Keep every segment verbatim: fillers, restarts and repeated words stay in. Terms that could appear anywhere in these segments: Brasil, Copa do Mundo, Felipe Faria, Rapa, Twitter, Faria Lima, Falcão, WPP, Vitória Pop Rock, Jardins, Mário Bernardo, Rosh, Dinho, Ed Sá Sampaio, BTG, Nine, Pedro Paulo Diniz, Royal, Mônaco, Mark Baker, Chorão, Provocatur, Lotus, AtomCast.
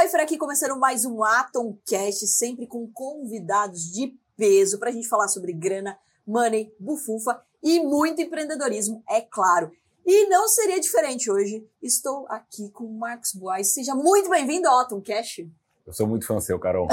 Sampaio por aqui, começando mais um AtomCast, sempre com convidados de peso para a gente falar sobre grana, money, bufunfa e muito empreendedorismo, é claro. E não seria diferente hoje, estou aqui com o Marcus Buaiz. Seja muito bem-vindo ao AtomCast. Eu sou muito fã seu, Carol.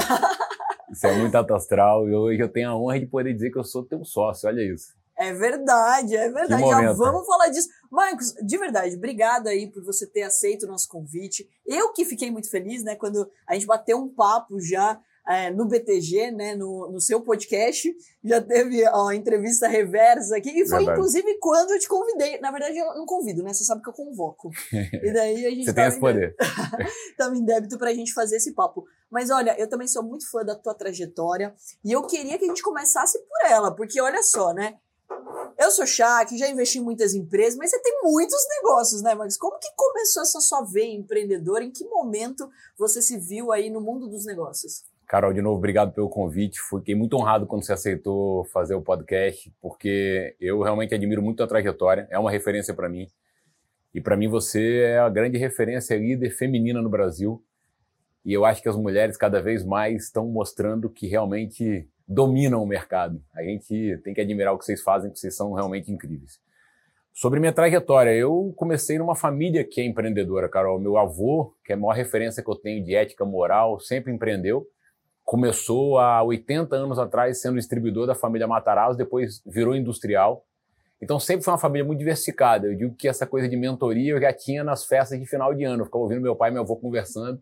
Isso é muito alto astral e hoje eu tenho a honra de poder dizer que eu sou teu sócio, olha isso. É verdade, é verdade. Já vamos falar disso. Marcos, de verdade, obrigado aí por você ter aceito o nosso convite. Eu que fiquei muito feliz, né, quando a gente bateu um papo já é, no B T G, né, no, no seu podcast, já teve a entrevista reversa aqui, e foi verdade. Inclusive quando eu te convidei. Na verdade, eu não convido, né, você sabe que eu convoco. E daí a gente você tem esse poder. Estava em débito pra gente fazer esse papo. Mas olha, eu também sou muito fã da tua trajetória, e eu queria que a gente começasse por ela, porque olha só, né, eu sou Jacquin, já investi em muitas empresas, mas você tem muitos negócios, né, Marcos? Como que começou essa sua veia empreendedora? Em que momento você se viu aí no mundo dos negócios? Carol, de novo, obrigado pelo convite. Fiquei muito honrado quando você aceitou fazer o podcast, porque eu realmente admiro muito a trajetória, é uma referência para mim. E para mim você é a grande referência líder feminina no Brasil. E eu acho que as mulheres cada vez mais estão mostrando que realmente dominam o mercado. A gente tem que admirar o que vocês fazem, porque vocês são realmente incríveis. Sobre minha trajetória, eu comecei numa família que é empreendedora, Carol. Meu avô, que é a maior referência que eu tenho de ética moral, sempre empreendeu. Começou há oitenta anos atrás sendo distribuidor da família Matarazzo, depois virou industrial. Então sempre foi uma família muito diversificada. Eu digo que essa coisa de mentoria eu já tinha nas festas de final de ano. Eu ficava ouvindo meu pai e meu avô conversando.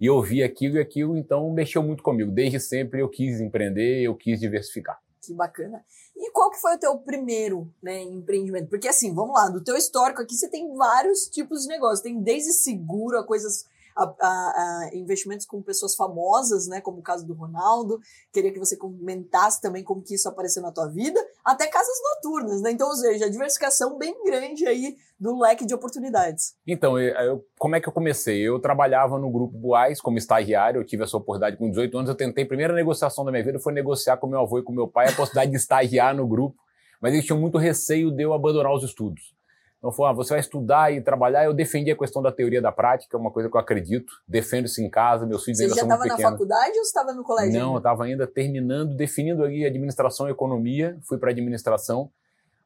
E eu vi aquilo e aquilo, então mexeu muito comigo. Desde sempre eu quis empreender, eu quis diversificar. Que bacana. E qual que foi o teu primeiro, né, empreendimento? Porque assim, vamos lá, do teu histórico aqui você tem vários tipos de negócio. Tem desde seguro a coisas, a, a, a investimentos com pessoas famosas, né, como o caso do Ronaldo. Queria que você comentasse também como que isso apareceu na tua vida. Até casas noturnas, né? Então, ou seja, a diversificação bem grande aí do leque de oportunidades. Então, eu, eu, como é que eu comecei? Eu trabalhava no Grupo Buaiz como estagiário, eu tive essa oportunidade com dezoito anos, eu tentei, a primeira negociação da minha vida foi negociar com meu avô e com meu pai a possibilidade de estagiar no grupo, mas eles tinham muito receio de eu abandonar os estudos. Então, falou, ah, você vai estudar e trabalhar. Eu defendi a questão da teoria da prática, uma coisa que eu acredito, defendo isso em casa, meus filhos ainda são muito pequenos. Você já estava na faculdade ou você estava no colégio? Não, eu estava ainda terminando, definindo ali administração e economia, fui para administração.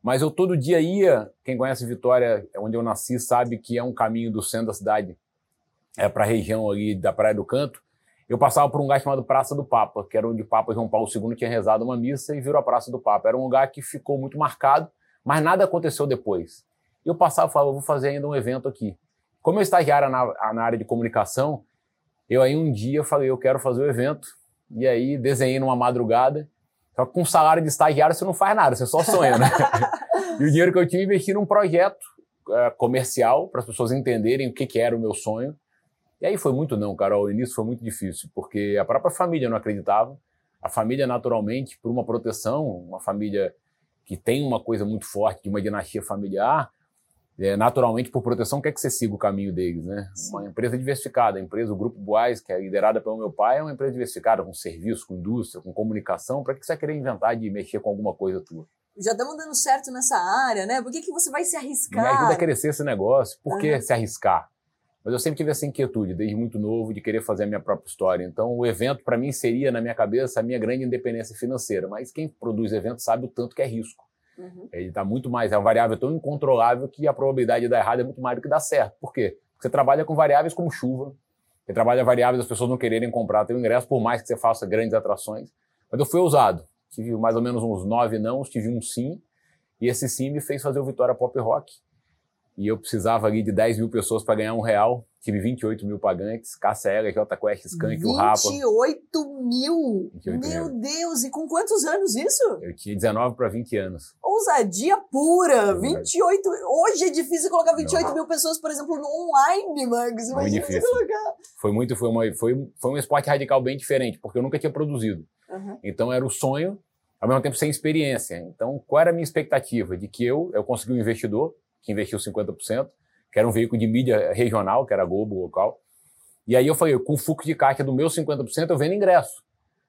Mas eu todo dia ia, quem conhece Vitória, onde eu nasci, sabe que é um caminho do centro da cidade é, para a região ali da Praia do Canto. Eu passava por um lugar chamado Praça do Papa, que era onde o Papa João Paulo segundo tinha rezado uma missa e virou a Praça do Papa. Era um lugar que ficou muito marcado, mas nada aconteceu depois. Eu passava e falava, vou fazer ainda um evento aqui. Como eu estagiava na, na área de comunicação, eu aí um dia falei, eu quero fazer o evento. E aí desenhei numa madrugada. Só que com salário de estagiário você não faz nada, você só sonha, né? E o dinheiro que eu tinha, eu investi num projeto uh, comercial para as pessoas entenderem o que, que era o meu sonho. E aí foi muito não, Carol. O início foi muito difícil, porque a própria família não acreditava. A família, naturalmente, por uma proteção, uma família que tem uma coisa muito forte de uma dinastia familiar, é, naturalmente, por proteção, quer que você siga o caminho deles, né? Sim. Uma empresa diversificada. A empresa, o Grupo Buaiz, que é liderada pelo meu pai, é uma empresa diversificada, com serviço, com indústria, com comunicação. Para que você vai querer inventar de mexer com alguma coisa tua? Já estamos dando certo nessa área, né? Por que, que você vai se arriscar? Me ajuda a crescer esse negócio. Por que uhum. se arriscar? Mas eu sempre tive essa inquietude, desde muito novo, de querer fazer a minha própria história. Então, o evento, para mim, seria, na minha cabeça, a minha grande independência financeira. Mas quem produz evento sabe o tanto que é risco. Uhum. Ele está muito mais, é uma variável tão incontrolável que a probabilidade de dar errado é muito maior do que dar certo. Por quê? Porque você trabalha com variáveis como chuva, você trabalha variáveis das pessoas não quererem comprar teu ingresso, por mais que você faça grandes atrações. Mas eu fui ousado, tive mais ou menos uns nove não, tive um sim, e esse sim me fez fazer o Vitória Pop Rock. E eu precisava ali de dez mil pessoas para ganhar um real. Tive vinte e oito mil pagantes. Cássia Eller, AtomCast, Skank, o Rapa. vinte e oito mil? Meu Deus! E com quantos anos isso? Eu tinha dezenove para vinte anos. Ousadia pura! vinte e oito... Hoje é difícil colocar vinte e oito Não. mil pessoas, por exemplo, no online, Marcos. Imagina muito difícil. Colocar. Foi muito... Foi, uma, foi, foi um esporte radical bem diferente, porque eu nunca tinha produzido. Uhum. Então era o sonho, ao mesmo tempo sem experiência. Então, qual era a minha expectativa? De que eu, eu consegui um investidor, que investiu cinquenta por cento, que era um veículo de mídia regional, que era a Globo, local. E aí eu falei, com o fluxo de caixa do meu cinquenta por cento, eu vendo ingresso.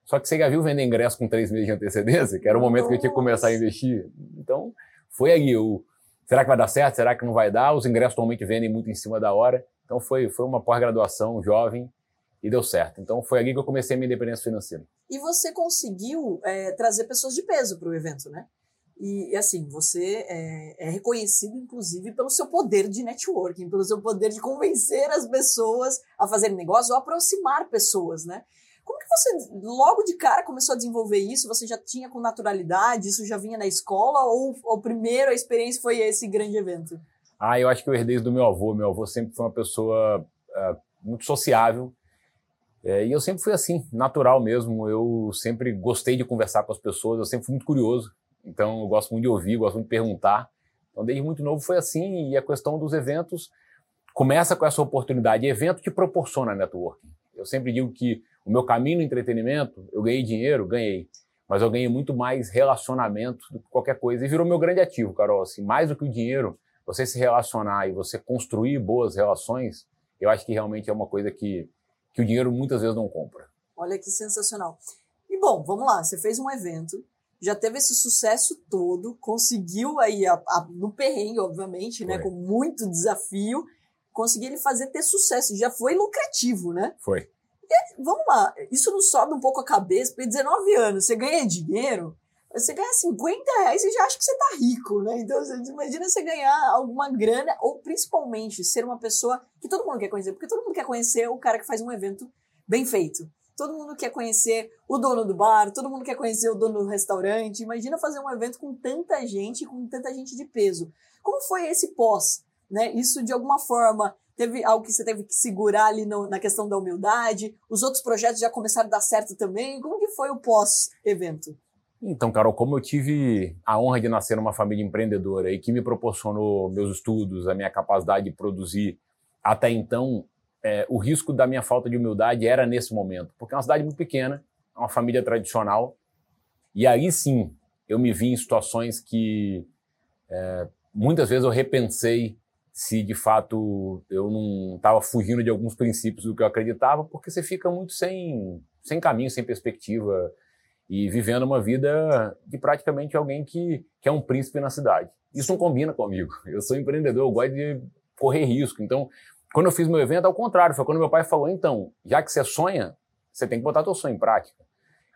Só que você já viu vender ingresso com três meses de antecedência, que era o momento Nossa. Que eu tinha que começar a investir. Então, foi aí. O, será que vai dar certo? Será que não vai dar? Os ingressos normalmente vendem muito em cima da hora. Então, foi, foi uma pós-graduação jovem e deu certo. Então foi ali que eu comecei a minha independência financeira. E você conseguiu é, trazer pessoas de peso para o evento, né? E, assim, você é, é reconhecido, inclusive, pelo seu poder de networking, pelo seu poder de convencer as pessoas a fazerem negócio ou aproximar pessoas, né? Como que você, logo de cara, começou a desenvolver isso? Você já tinha com naturalidade? Isso já vinha na escola? Ou, ou primeiro a experiência foi esse grande evento? Ah, eu acho que eu herdei isso do meu avô. Meu avô sempre foi uma pessoa uh, muito sociável. É, e eu sempre fui assim, natural mesmo. Eu sempre gostei de conversar com as pessoas. Eu sempre fui muito curioso. Então, eu gosto muito de ouvir, gosto muito de perguntar. Então, desde muito novo foi assim. E a questão dos eventos começa com essa oportunidade. E evento te proporciona networking. Eu sempre digo que o meu caminho no entretenimento, eu ganhei dinheiro, ganhei. Mas eu ganhei muito mais relacionamento do que qualquer coisa. E virou meu grande ativo, Carol. Assim, mais do que o dinheiro, você se relacionar e você construir boas relações, eu acho que realmente é uma coisa que, que o dinheiro muitas vezes não compra. Olha que sensacional. E bom, vamos lá. Você fez um evento, já teve esse sucesso todo, conseguiu aí, a, a, no perrengue, obviamente, né, com muito desafio, conseguir ele fazer ter sucesso. Já foi lucrativo, né? Foi. E, vamos lá, isso não sobe um pouco a cabeça? Porque dezenove anos, você ganha dinheiro, você ganha cinquenta reais e já acha que você tá rico, né? Então, você, imagina você ganhar alguma grana ou, principalmente, ser uma pessoa que todo mundo quer conhecer. Porque todo mundo quer conhecer o cara que faz um evento bem feito. Todo mundo quer conhecer o dono do bar, todo mundo quer conhecer o dono do restaurante. Imagina fazer um evento com tanta gente, com tanta gente de peso. Como foi esse pós, né? Isso, de alguma forma, teve algo que você teve que segurar ali no, na questão da humildade? Os outros projetos já começaram a dar certo também? Como que foi o pós-evento? Então, Carol, como eu tive a honra de nascer numa família empreendedora e que me proporcionou meus estudos, a minha capacidade de produzir, até então, é, o risco da minha falta de humildade era nesse momento. Porque é uma cidade muito pequena, é uma família tradicional. E aí, sim, eu me vi em situações que é, muitas vezes eu repensei se de fato eu não estava fugindo de alguns princípios do que eu acreditava, porque você fica muito sem, sem caminho, sem perspectiva e vivendo uma vida de praticamente alguém que, que é um príncipe na cidade. Isso não combina comigo. Eu sou empreendedor, eu gosto de correr risco. Então, quando eu fiz meu evento, ao contrário, foi quando meu pai falou, então, já que você sonha, você tem que botar teu sonho em prática.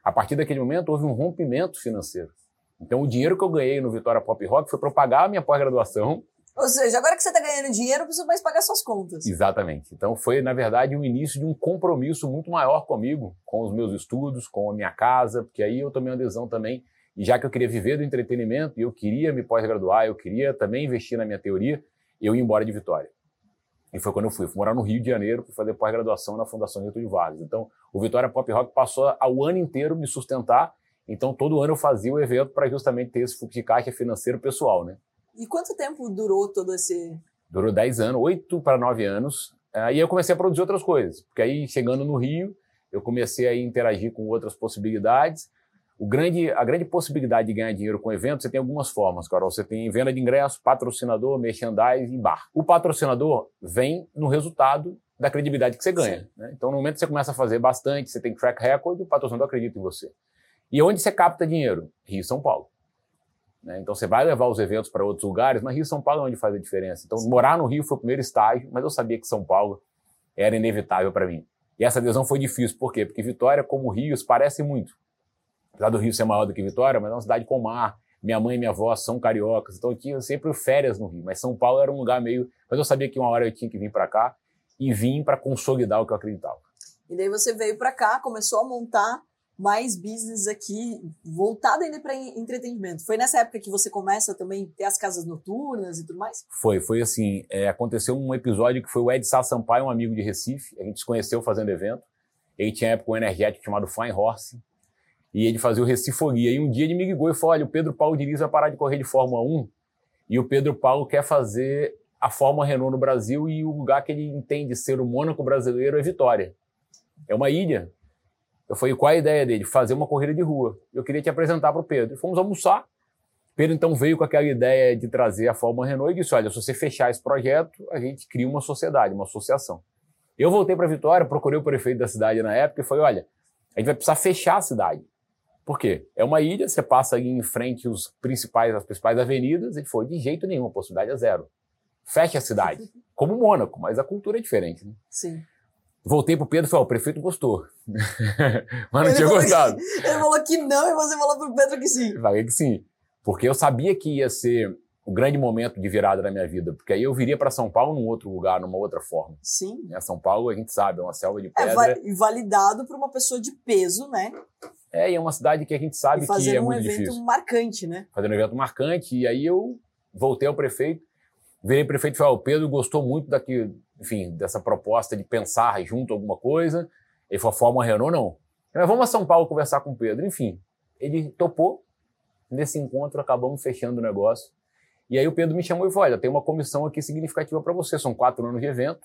A partir daquele momento, houve um rompimento financeiro. Então, o dinheiro que eu ganhei no Vitória Pop Rock foi para pagar a minha pós-graduação. Ou seja, agora que você está ganhando dinheiro, não precisa mais pagar suas contas. Exatamente. Então foi, na verdade, o início de um compromisso muito maior comigo, com os meus estudos, com a minha casa, porque aí eu tomei uma decisão também, e já que eu queria viver do entretenimento, eu queria me pós-graduar, eu queria também investir na minha teoria, eu ia embora de Vitória. E foi quando eu fui. Eu fui morar no Rio de Janeiro para fazer pós-graduação na Fundação Getúlio Vargas. Então o Vitória Pop Rock passou ao ano inteiro me sustentar, então todo ano eu fazia o evento para justamente ter esse fluxo de caixa financeiro pessoal, né? E quanto tempo durou todo esse... Durou dez anos, oito para nove anos. Aí eu comecei a produzir outras coisas. Porque aí, chegando no Rio, eu comecei a interagir com outras possibilidades. O grande, a grande possibilidade de ganhar dinheiro com evento, você tem algumas formas, Carol. Você tem venda de ingressos, patrocinador, merchandising e bar. O patrocinador vem no resultado da credibilidade que você ganha. Né? Então, no momento que você começa a fazer bastante, você tem track record, o patrocinador acredita em você. E onde você capta dinheiro? Rio e São Paulo. Então, você vai levar os eventos para outros lugares, mas Rio e São Paulo é onde faz a diferença. Então, morar no Rio foi o primeiro estágio, mas eu sabia que São Paulo era inevitável para mim. E essa adesão foi difícil. Por quê? Porque Vitória, como Rio, parecem muito. Apesar do Rio ser maior do que Vitória, mas é uma cidade com mar. Minha mãe e minha avó são cariocas. Então, eu tinha sempre férias no Rio. Mas São Paulo era um lugar meio... Mas eu sabia que uma hora eu tinha que vir para cá e vim para consolidar o que eu acreditava. E daí você veio para cá, começou a montar mais business aqui, voltado ainda para entretenimento. Foi nessa época que você começa também a ter as casas noturnas e tudo mais? Foi, foi assim. É, aconteceu um episódio que foi o Ed Sá Sampaio, um amigo de Recife. A gente se conheceu fazendo evento. Ele tinha, na época, um energético chamado Fine Horse. E ele fazia o Recifolia. E um dia ele me ligou e falou, olha, o Pedro Paulo Diniz vai parar de correr de Fórmula um e o Pedro Paulo quer fazer a Fórmula Renault no Brasil e o lugar que ele entende ser o Mônaco brasileiro é Vitória. É uma ilha. Eu falei, qual a ideia dele? Fazer uma corrida de rua. Eu queria te apresentar para o Pedro. E fomos almoçar. Pedro, então, veio com aquela ideia de trazer a Fórmula Renault e disse, olha, se você fechar esse projeto, a gente cria uma sociedade, uma associação. Eu voltei para Vitória, procurei o prefeito da cidade na época e falei, olha, a gente vai precisar fechar a cidade. Por quê? É uma ilha, você passa ali em frente os principais, as principais avenidas. Ele falou, de jeito nenhum, a possibilidade é zero. Fecha a cidade. Como Mônaco, mas a cultura é diferente, né? Sim. Voltei pro Pedro e falei, o prefeito gostou. Mas não ele tinha gostado. Que, ele falou que não e você falou pro Pedro que sim. Eu falei que sim. Porque eu sabia que ia ser o grande momento de virada da minha vida. Porque aí eu viria para São Paulo num outro lugar, numa outra forma. Sim. Né? São Paulo, a gente sabe, é uma selva de pedra. É validado por uma pessoa de peso, né? É, e é uma cidade que a gente sabe que é um muito difícil. Fazendo um evento marcante, né? Fazendo um evento marcante. E aí eu voltei ao prefeito. Virei prefeito e falei, o Pedro gostou muito daqui, enfim, dessa proposta de pensar junto alguma coisa. Ele falou, Fórmula Renault, não. Mas vamos a São Paulo conversar com o Pedro. Enfim, ele topou. Nesse encontro, acabamos fechando o negócio. E aí o Pedro me chamou e falou, olha, tem uma comissão aqui significativa para você. São quatro anos de evento.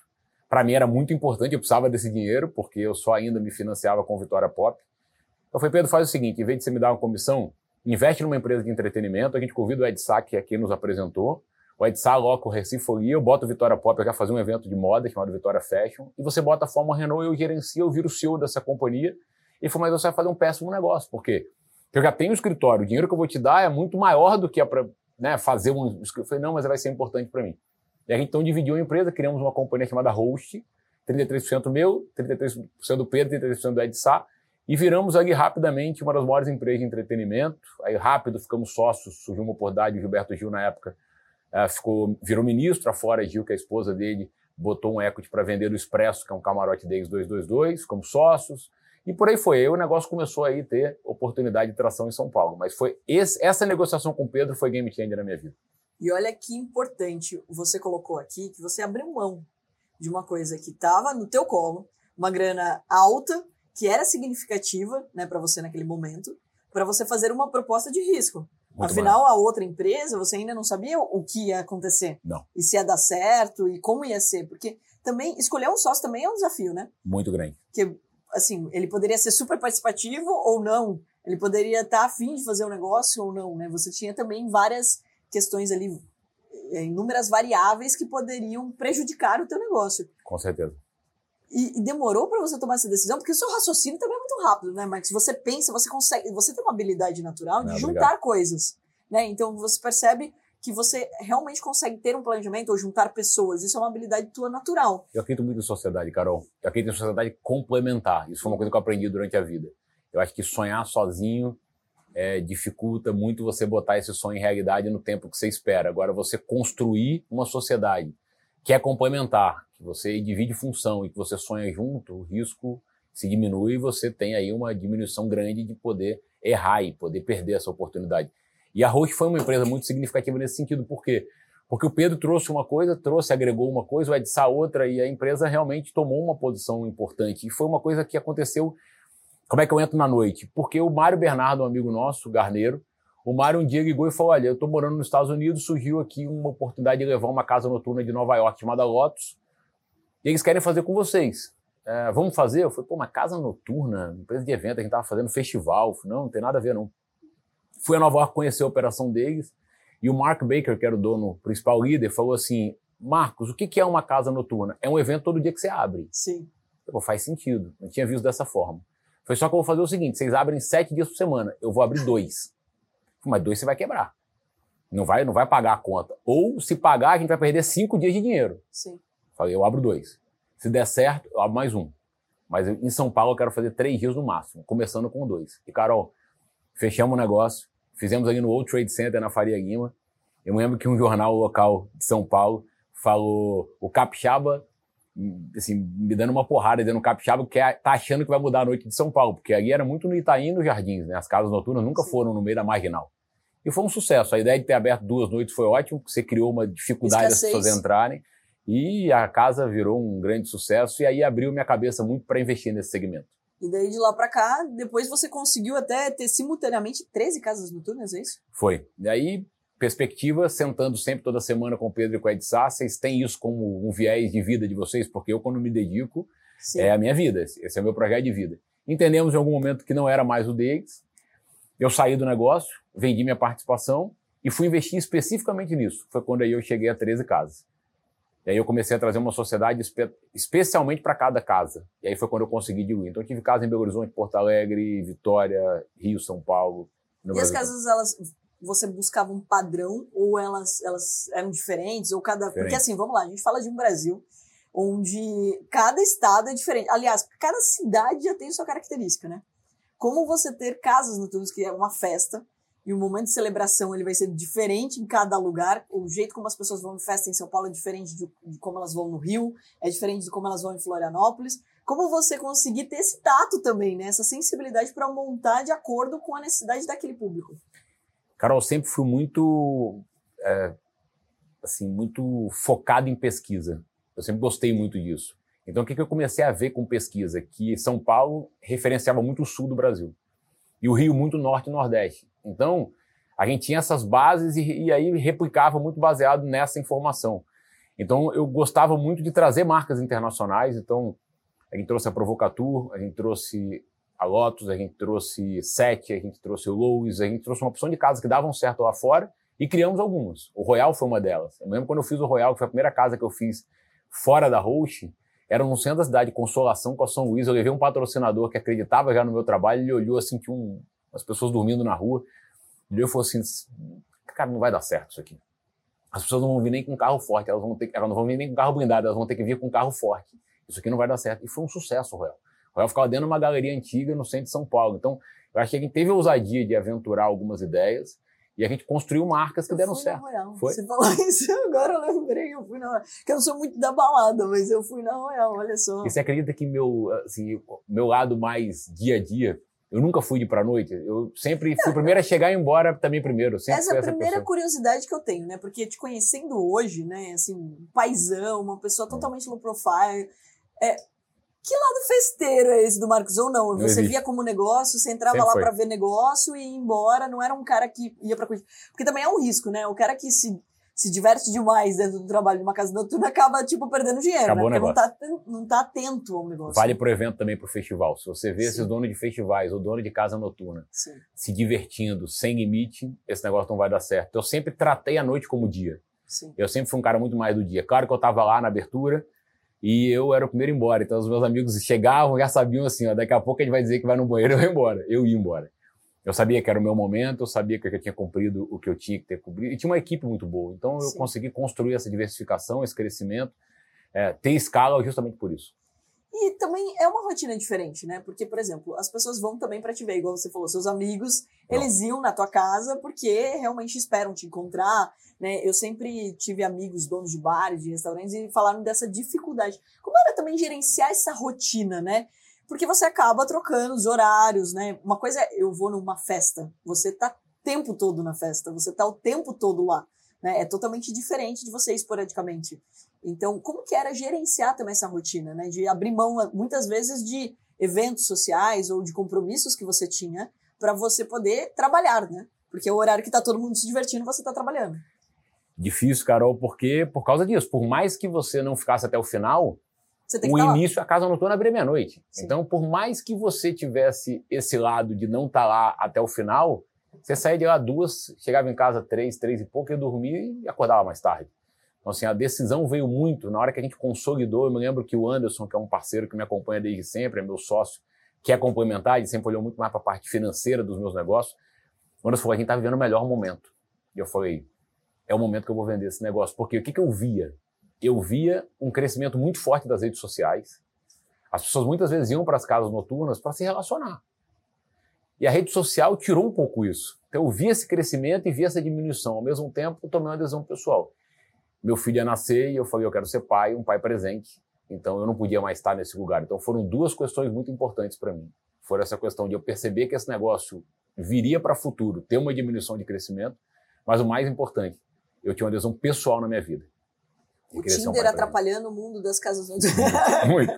Para mim era muito importante, eu precisava desse dinheiro, porque eu só ainda me financiava com Vitória Pop. Eu falei, Pedro, faz o seguinte, em vez de você me dar uma comissão, investe numa empresa de entretenimento. A gente convida o Ed Sá, que aqui nos apresentou. O Ed Sá aloca o Recife Folia, eu boto o Vitória Pop, eu quero fazer um evento de moda chamado Vitória Fashion, e você bota a Fórmula Renault, eu gerencio, eu viro o C E O dessa companhia, e falou, mas você vai fazer um péssimo negócio, por quê? Porque eu já tenho um escritório, o dinheiro que eu vou te dar é muito maior do que é para né, fazer um... Eu falei, não, mas vai ser importante para mim. E a gente então dividiu a empresa, criamos uma companhia chamada Rosh, trinta e três por cento meu, trinta e três por cento do Pedro, trinta e três por cento do Ed Sá, e viramos ali rapidamente uma das maiores empresas de entretenimento, aí rápido ficamos sócios, surgiu uma oportunidade, o Gilberto Gil na época, Uh, ficou, virou ministro, afora Gil, que é a esposa dele, botou um equity para vender o Expresso, que é um camarote deles dois dois dois, ficamos sócios, e por aí foi. Aí o negócio começou aí a ter oportunidade de tração em São Paulo. Mas foi esse, essa negociação com o Pedro foi game changer na minha vida. E olha que importante, você colocou aqui que você abriu mão de uma coisa que estava no teu colo, uma grana alta, que era significativa né, para você naquele momento, para você fazer uma proposta de risco. Muito Afinal, mais. A outra empresa, você ainda não sabia o que ia acontecer? Não. E se ia dar certo, e como ia ser? Porque também, escolher um sócio também é um desafio, né? Muito grande. Porque, assim, ele poderia ser super participativo ou não. Ele poderia estar afim de fazer um negócio ou não, né? Você tinha também várias questões ali, inúmeras variáveis que poderiam prejudicar o teu negócio. Com certeza. E, e demorou para você tomar essa decisão, porque o seu raciocínio também é muito rápido, né, Marcos? Você pensa, você consegue, você tem uma habilidade natural de Não, juntar obrigado. coisas, né? Então você percebe que você realmente consegue ter um planejamento ou juntar pessoas. Isso é uma habilidade tua natural. Eu acredito muito em sociedade, Carol. Eu acredito em sociedade complementar. Isso foi uma coisa que eu aprendi durante a vida. Eu acho que sonhar sozinho é, dificulta muito você botar esse sonho em realidade no tempo que você espera. Agora, você construir uma sociedade que é complementar, que você divide função e que você sonha junto, o risco se diminui e você tem aí uma diminuição grande de poder errar e poder perder essa oportunidade. E a Roche foi uma empresa muito significativa nesse sentido. Por quê? Porque o Pedro trouxe uma coisa, trouxe, agregou uma coisa, o Ed Sá outra, e a empresa realmente tomou uma posição importante. E foi uma coisa que aconteceu... Como é que eu entro na noite? Porque o Mário Bernardo, um amigo nosso, Garneiro, o Mário um dia ligou e falou, olha, eu estou morando nos Estados Unidos, surgiu aqui uma oportunidade de levar uma casa noturna de Nova York chamada Lotus, e eles querem fazer com vocês. É, vamos fazer? Eu falei, pô, uma casa noturna, empresa de evento, a gente estava fazendo festival. Falei, não, não tem nada a ver, não. Fui a Nova York conhecer a operação deles, e o Mark Baker, que era o dono, principal líder, falou assim, Marcos, o que é uma casa noturna? É um evento todo dia que você abre. Sim. Eu falei, faz sentido, não tinha visto dessa forma. Foi só que eu vou fazer o seguinte, vocês abrem sete dias por semana, eu vou abrir dois. Mas dois você vai quebrar. Não vai, não vai pagar a conta. Ou, se pagar, a gente vai perder cinco dias de dinheiro. Sim. Falei, eu abro dois. Se der certo, eu abro mais um. Mas em São Paulo eu quero fazer três dias no máximo, começando com dois. E, Carol, fechamos o negócio. Fizemos ali no World Trade Center, na Faria Lima. Eu me lembro que um jornal local de São Paulo falou o capixaba, assim, me dando uma porrada, dizendo o capixaba que tá achando que vai mudar a noite de São Paulo. Porque ali era muito no Itaim e nos Jardins, né? As casas noturnas nunca Sim. foram no meio da marginal. E foi um sucesso. A ideia de ter aberto duas noites foi ótimo, você criou uma dificuldade das pessoas entrarem. E a casa virou um grande sucesso. E aí abriu minha cabeça muito para investir nesse segmento. E daí de lá para cá, depois você conseguiu até ter simultaneamente treze casas noturnas, é isso? Foi. E aí, perspectiva, sentando sempre toda semana com o Pedro e com a Ed Sá, vocês têm isso como um viés de vida de vocês? Porque eu, quando me dedico, Sim. é a minha vida. Esse é o meu projeto de vida. Entendemos em algum momento que não era mais o deles. Eu saí do negócio, vendi minha participação e fui investir especificamente nisso. Foi quando aí eu cheguei a treze casas. E aí eu comecei a trazer uma sociedade espe- especialmente para cada casa. E aí foi quando eu consegui diluir. Então eu tive casa em Belo Horizonte, Porto Alegre, Vitória, Rio, São Paulo. No e Brasil. As casas, elas, você buscava um padrão ou elas, elas eram diferentes? Ou cada... Diferente. Porque assim, vamos lá, a gente fala de um Brasil onde cada estado é diferente. Aliás, cada cidade já tem sua característica, né? Como você ter casas noturnas, que é uma festa, e o momento de celebração ele vai ser diferente em cada lugar. O jeito como as pessoas vão em festa em São Paulo é diferente de, de como elas vão no Rio, é diferente de como elas vão em Florianópolis. Como você conseguir ter esse tato também, né? Essa sensibilidade para montar de acordo com a necessidade daquele público. Carol, eu sempre fui muito, é, assim, muito focado em pesquisa. Eu sempre gostei muito disso. Então, o que eu comecei a ver com pesquisa? Que São Paulo referenciava muito o sul do Brasil e o Rio muito o norte e o nordeste. Então, a gente tinha essas bases e, e aí replicava muito baseado nessa informação. Então, eu gostava muito de trazer marcas internacionais. Então, a gente trouxe a Provocatur, a gente trouxe a Lotus, a gente trouxe Sete, a gente trouxe o Lowe's, a gente trouxe uma opção de casas que davam certo lá fora e criamos algumas. O Royal foi uma delas. Eu lembro quando eu fiz o Royal, que foi a primeira casa que eu fiz fora da Rosh, era no centro da cidade, Consolação, com a São Luís. Eu levei um patrocinador que acreditava já no meu trabalho, ele olhou assim, tinha um... as pessoas dormindo na rua. E eu falei assim, cara, não vai dar certo isso aqui. As pessoas não vão vir nem com carro forte, elas, vão ter, elas não vão vir nem com carro blindado, elas vão ter que vir com carro forte. Isso aqui não vai dar certo. E foi um sucesso, o Royal. O Royal ficava dentro de uma galeria antiga no centro de São Paulo. Então, eu acho que a gente teve a ousadia de aventurar algumas ideias e a gente construiu marcas que eu deram certo. Royal. Foi? Você falou isso, agora eu lembrei, eu fui na Royal. Porque eu não sou muito da balada, mas eu fui na Royal, olha só. E você acredita que meu, assim, meu lado mais dia a dia, eu nunca fui de pra noite, eu sempre fui o primeiro a chegar e ir embora também primeiro. Sempre essa é a essa primeira pessoa. Curiosidade que eu tenho, né? Porque te conhecendo hoje, né? Assim, um paizão, uma pessoa totalmente low profile. É, que lado festeiro é esse do Marcus? Ou não? Você não via como negócio, você entrava sempre lá para ver negócio e ia embora, não era um cara que ia pra coisa. Porque também é um risco, né? O cara que se, se diverte demais dentro do trabalho de uma casa noturna acaba, tipo, perdendo dinheiro. Acabou, né? Porque não tá, não tá atento ao negócio. Vale pro evento também, pro festival. Se você vê, sim, esses donos de festivais ou dono de casa noturna, sim, se divertindo sem limite, esse negócio não vai dar certo. Eu sempre tratei a noite como dia. Sim. Eu sempre fui um cara muito mais do dia. Claro que eu tava lá na abertura e eu era o primeiro a ir embora. Então os meus amigos chegavam, já sabiam assim, ó, daqui a pouco ele vai dizer que vai no banheiro, eu vou embora. Eu ia embora. Eu sabia que era o meu momento, eu sabia que eu tinha cumprido o que eu tinha que ter cumprido. E tinha uma equipe muito boa. Então, eu, sim, consegui construir essa diversificação, esse crescimento, é, ter escala justamente por isso. E também é uma rotina diferente, né? Porque, por exemplo, as pessoas vão também para te ver, igual você falou, seus amigos, não, eles iam na tua casa porque realmente esperam te encontrar, né? Eu sempre tive amigos, donos de bares, de restaurantes, e falaram dessa dificuldade. Como era também gerenciar essa rotina, né? Porque você acaba trocando os horários, né? Uma coisa é, eu vou numa festa, você tá o tempo todo na festa, você tá o tempo todo lá, né? É totalmente diferente de você esporadicamente. Então, como que era gerenciar também essa rotina, né? De abrir mão, muitas vezes, de eventos sociais ou de compromissos que você tinha para você poder trabalhar, né? Porque é o horário que tá todo mundo se divertindo, você tá trabalhando. Difícil, Carol, porque por causa disso. Por mais que você não ficasse até o final... O início, a casa noturna abria meia-noite. Então, por mais que você tivesse esse lado de não estar lá até o final, você saía de lá duas, chegava em casa três, três e pouco, ia dormir e acordava mais tarde. Então, assim, a decisão veio muito. Na hora que a gente consolidou, eu me lembro que o Anderson, que é um parceiro que me acompanha desde sempre, é meu sócio, que é complementar, ele sempre olhou muito mais para a parte financeira dos meus negócios. O Anderson falou, a gente está vivendo o melhor momento. E eu falei, é o momento que eu vou vender esse negócio. Porque o que, que eu via? Eu via um crescimento muito forte das redes sociais. As pessoas muitas vezes iam para as casas noturnas para se relacionar. E a rede social tirou um pouco isso. Então eu via esse crescimento e via essa diminuição. Ao mesmo tempo, eu tomei uma decisão pessoal. Meu filho ia nascer e eu falei, eu quero ser pai, um pai presente. Então eu não podia mais estar nesse lugar. Então foram duas questões muito importantes para mim. Foram essa questão de eu perceber que esse negócio viria para o futuro, ter uma diminuição de crescimento. Mas o mais importante, eu tinha uma decisão pessoal na minha vida. O Tinder um atrapalhando o mundo das casas noturnas. Muito,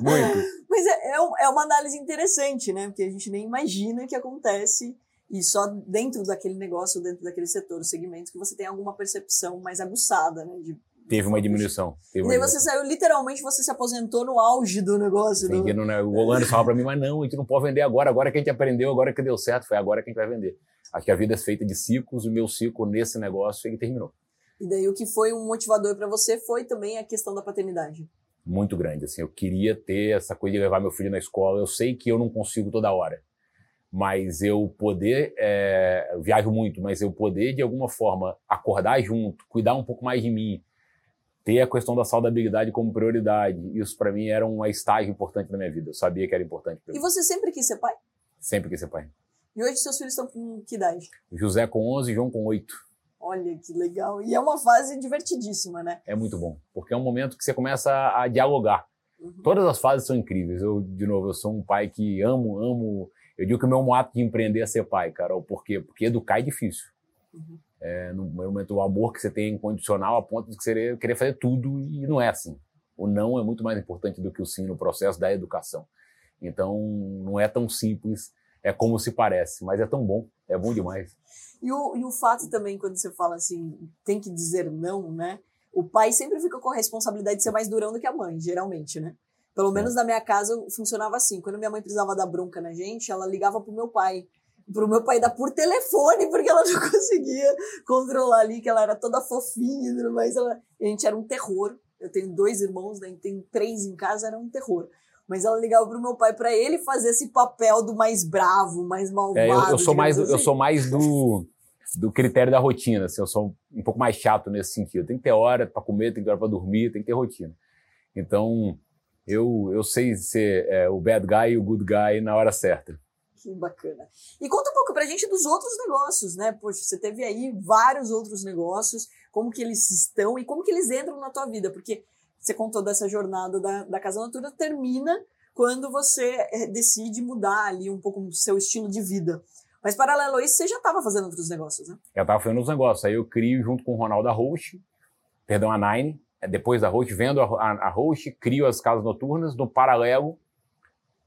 muito. Mas é, é uma análise interessante, né? Porque a gente nem imagina que acontece e só dentro daquele negócio, dentro daquele setor, segmento, que você tem alguma percepção mais aguçada, né? De, teve uma diminuição. Teve e uma daí diminuição. Você saiu, literalmente, você se aposentou no auge do negócio. Do... O Orlando falava pra mim, mas não, a gente não pode vender agora, agora que a gente aprendeu, agora que deu certo, foi agora que a gente vai vender. Acho que a vida é feita de ciclos, o meu ciclo nesse negócio, ele terminou. E daí o que foi um motivador para você foi também a questão da paternidade. Muito grande, assim, eu queria ter essa coisa de levar meu filho na escola, eu sei que eu não consigo toda hora, mas eu poder, é, eu viajo muito, mas eu poder de alguma forma acordar junto, cuidar um pouco mais de mim, ter a questão da saudabilidade como prioridade. Isso, para mim, era um estágio importante na minha vida. Eu sabia que era importante para mim. E você sempre quis ser pai? Sempre quis ser pai. E hoje seus filhos estão com que idade? José com onze e João com oito. Olha, que legal. E é uma fase divertidíssima, né? É muito bom, porque é um momento que você começa a dialogar. Uhum. Todas as fases são incríveis. Eu, de novo, eu sou um pai que amo, amo... Eu digo que o meu ato de empreender é ser pai, Carol. Por quê? Porque educar é difícil. Uhum. É, no momento, o amor que você tem é incondicional a ponto de querer, querer fazer tudo e não é assim. O não é muito mais importante do que o sim no processo da educação. Então, não é tão simples... É como se parece, mas é tão bom, é bom demais. E o, e o fato também, quando você fala assim, tem que dizer não, né? O pai sempre fica com a responsabilidade de ser mais durão do que a mãe, geralmente, né? Pelo menos na minha casa funcionava assim. Quando minha mãe precisava dar bronca na gente, ela ligava pro meu pai. Pro meu pai dar por telefone, porque ela não conseguia controlar ali, que ela era toda fofinha e tudo mais. Ela... A gente era um terror. Eu tenho dois irmãos, né? Tenho três em casa, era um terror. Mas ela ligava pro meu pai pra ele fazer esse papel do mais bravo, mais malvado. É, eu, eu sou mais, assim. eu sou mais do, do critério da rotina, assim, eu sou um pouco mais chato nesse sentido. Tem que ter hora pra comer, tem que ter hora pra dormir, tem que ter rotina. Então, eu, eu sei ser é, o bad guy e o good guy na hora certa. Que bacana. E conta um pouco pra gente dos outros negócios, né? Poxa, você teve aí vários outros negócios, como que eles estão e como que eles entram na tua vida, porque... Você contou dessa jornada da, da Casa Natura, termina quando você decide mudar ali um pouco o seu estilo de vida. Mas, paralelo a isso, você já estava fazendo outros negócios, né? Eu estava fazendo outros negócios. Aí eu crio junto com o Ronaldo a Rosh, perdão, a Nine, depois da Rosh, vendo a Rosh, crio as Casas Noturnas. No paralelo,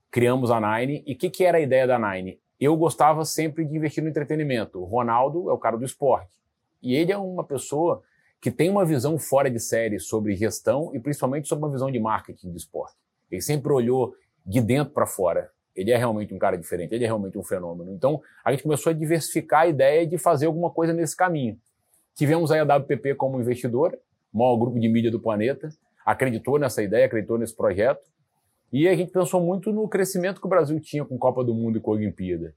criamos a Nine. E o que, que era a ideia da Nine? Eu gostava sempre de investir no entretenimento. O Ronaldo é o cara do esporte. E ele é uma pessoa... que tem uma visão fora de série sobre gestão e principalmente sobre uma visão de marketing de esporte. Ele sempre olhou de dentro para fora. Ele é realmente um cara diferente, ele é realmente um fenômeno. Então, a gente começou a diversificar a ideia de fazer alguma coisa nesse caminho. Tivemos aí a W P P como investidora, o maior grupo de mídia do planeta, acreditou nessa ideia, acreditou nesse projeto. E a gente pensou muito no crescimento que o Brasil tinha com Copa do Mundo e com a Olimpíada.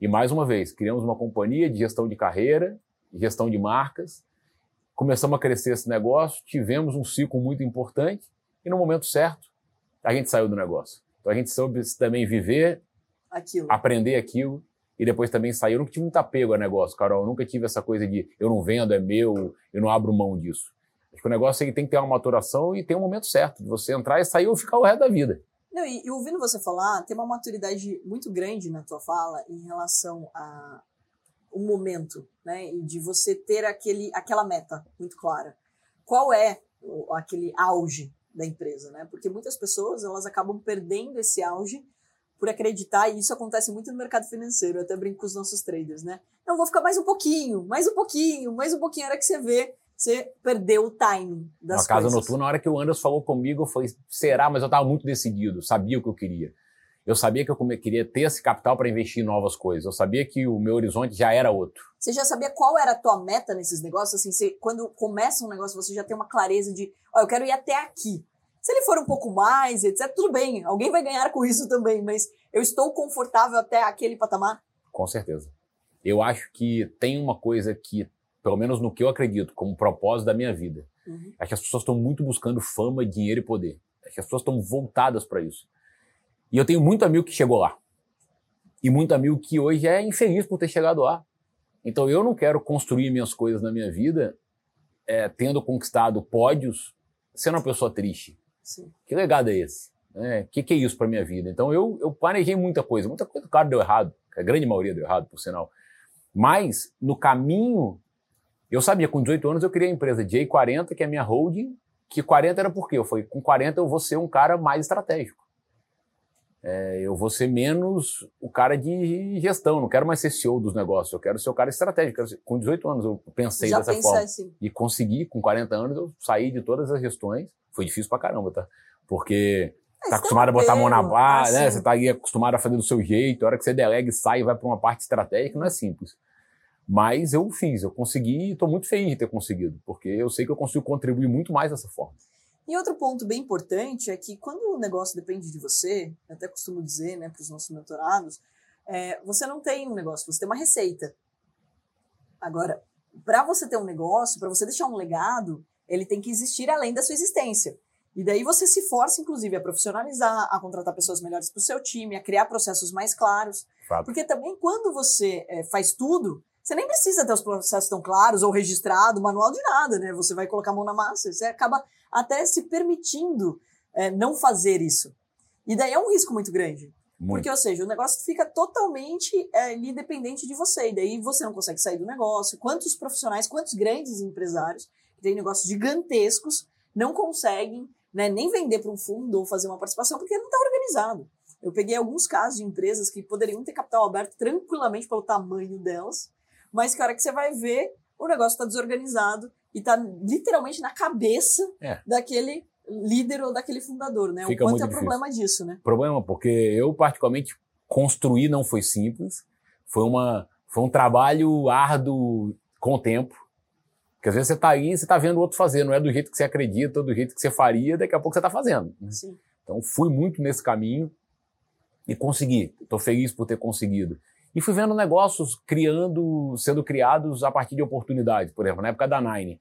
E, mais uma vez, criamos uma companhia de gestão de carreira, gestão de marcas. Começamos a crescer esse negócio, tivemos um ciclo muito importante e, no momento certo, a gente saiu do negócio. Então, a gente soube também viver, aquilo. Aprender aquilo e depois também sair. Eu nunca tive muito apego a negócio, Carol. Eu nunca tive essa coisa de eu não vendo, é meu, eu não abro mão disso. Acho que o negócio tem que ter uma maturação e tem um momento certo de você entrar e sair ou ficar o resto da vida. Não, e, e ouvindo você falar, tem uma maturidade muito grande na tua fala em relação a... o momento, né, e de você ter aquele, aquela meta muito clara. Qual é o, aquele auge da empresa, né? Porque muitas pessoas, elas acabam perdendo esse auge por acreditar, e isso acontece muito no mercado financeiro, eu até brinco com os nossos traders, né? Não, vou ficar mais um pouquinho, mais um pouquinho, mais um pouquinho, a hora que você vê, você perdeu o timing das coisas. Na Casa Noturna, na hora que o Anderson falou comigo, eu falei, será? Mas eu estava muito decidido, sabia o que eu queria. Eu sabia que eu queria ter esse capital para investir em novas coisas. Eu sabia que o meu horizonte já era outro. Você já sabia qual era a tua meta nesses negócios? Assim, você, quando começa um negócio, você já tem uma clareza de ó, eu quero ir até aqui. Se ele for um pouco mais, etcétera, tudo bem. Alguém vai ganhar com isso também, mas eu estou confortável até aquele patamar? Com certeza. Eu acho que tem uma coisa que, pelo menos no que eu acredito, como propósito da minha vida, uhum. Acho que as pessoas estão muito buscando fama, dinheiro e poder. Acho que as pessoas estão voltadas para isso. E eu tenho muito amigo que chegou lá. E muito amigo que hoje é infeliz por ter chegado lá. Então eu não quero construir minhas coisas na minha vida é, tendo conquistado pódios, sendo uma pessoa triste. Sim. Que legado é esse? O é, que, que é isso para minha vida? Então eu, eu planejei muita coisa. Muita coisa, claro, deu errado. A grande maioria deu errado, por sinal. Mas no caminho, eu sabia, com dezoito anos eu criei a empresa J quarenta, que é a minha holding, que quarenta era por quê? Eu falei, com quarenta eu vou ser um cara mais estratégico. É, eu vou ser menos o cara de gestão, não quero mais ser C E O dos negócios, eu quero ser o cara estratégico. Ser... Com dezoito anos eu pensei Já dessa pensei forma. Assim. E consegui, com quarenta anos, eu saí de todas as gestões. Foi difícil pra caramba, tá? Porque Mas tá acostumado a botar a mão na barra, né? Você tá aí acostumado a fazer do seu jeito, a hora que você delega e sai, vai pra uma parte estratégica, não é simples. Mas eu fiz, eu consegui e tô muito feliz de ter conseguido, porque eu sei que eu consigo contribuir muito mais dessa forma. E outro ponto bem importante é que quando o negócio depende de você, eu até costumo dizer, né, para os nossos mentorados, é, você não tem um negócio, você tem uma receita. Agora, para você ter um negócio, para você deixar um legado, ele tem que existir além da sua existência. E daí você se força, inclusive, a profissionalizar, a contratar pessoas melhores para o seu time, a criar processos mais claros. Claro. Porque também, quando você é, faz tudo, você nem precisa ter os processos tão claros ou registrado, manual de nada, né? Você vai colocar a mão na massa, você acaba até se permitindo é, não fazer isso. E daí é um risco muito grande. Muito. Porque, ou seja, o negócio fica totalmente é, ali dependente de você. E daí você não consegue sair do negócio. Quantos profissionais, quantos grandes empresários que têm negócios gigantescos não conseguem, né, nem vender para um fundo ou fazer uma participação porque não está organizado. Eu peguei alguns casos de empresas que poderiam ter capital aberto tranquilamente pelo tamanho delas, mas que a hora que você vai ver, o negócio está desorganizado e está literalmente na cabeça é. daquele líder ou daquele fundador, né? Fica o quanto é difícil. Problema disso, né? Problema, porque eu particularmente construir não foi simples, foi, uma, foi um trabalho árduo com o tempo. Porque às vezes você está aí, você está vendo o outro fazer, não é do jeito que você acredita, do jeito que você faria, daqui a pouco você está fazendo. Né? Sim. Então fui muito nesse caminho e consegui. Estou feliz por ter conseguido. E fui vendo negócios criando, sendo criados a partir de oportunidades. Por exemplo, na época da Nine,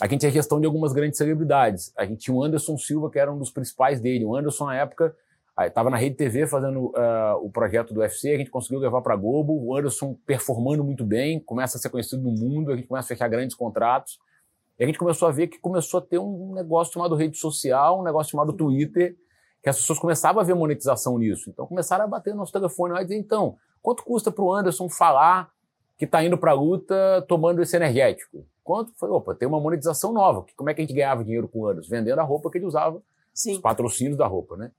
a gente tinha gestão de algumas grandes celebridades. A gente tinha o Anderson Silva, que era um dos principais dele. O Anderson, na época, estava na Rede T V fazendo uh, o projeto do U F C, a gente conseguiu levar para a Globo, o Anderson performando muito bem, começa a ser conhecido no mundo, a gente começa a fechar grandes contratos, e a gente começou a ver que começou a ter um negócio chamado rede social, um negócio chamado Twitter, que as pessoas começavam a ver monetização nisso. Então começaram a bater no nosso telefone lá e dizer, então, quanto custa para o Anderson falar que está indo para a luta tomando esse energético? Quanto? Falei, opa, tem uma monetização nova, como é que a gente ganhava dinheiro com o Anderson? Vendendo a roupa que ele usava, Sim. os patrocínios da roupa, né?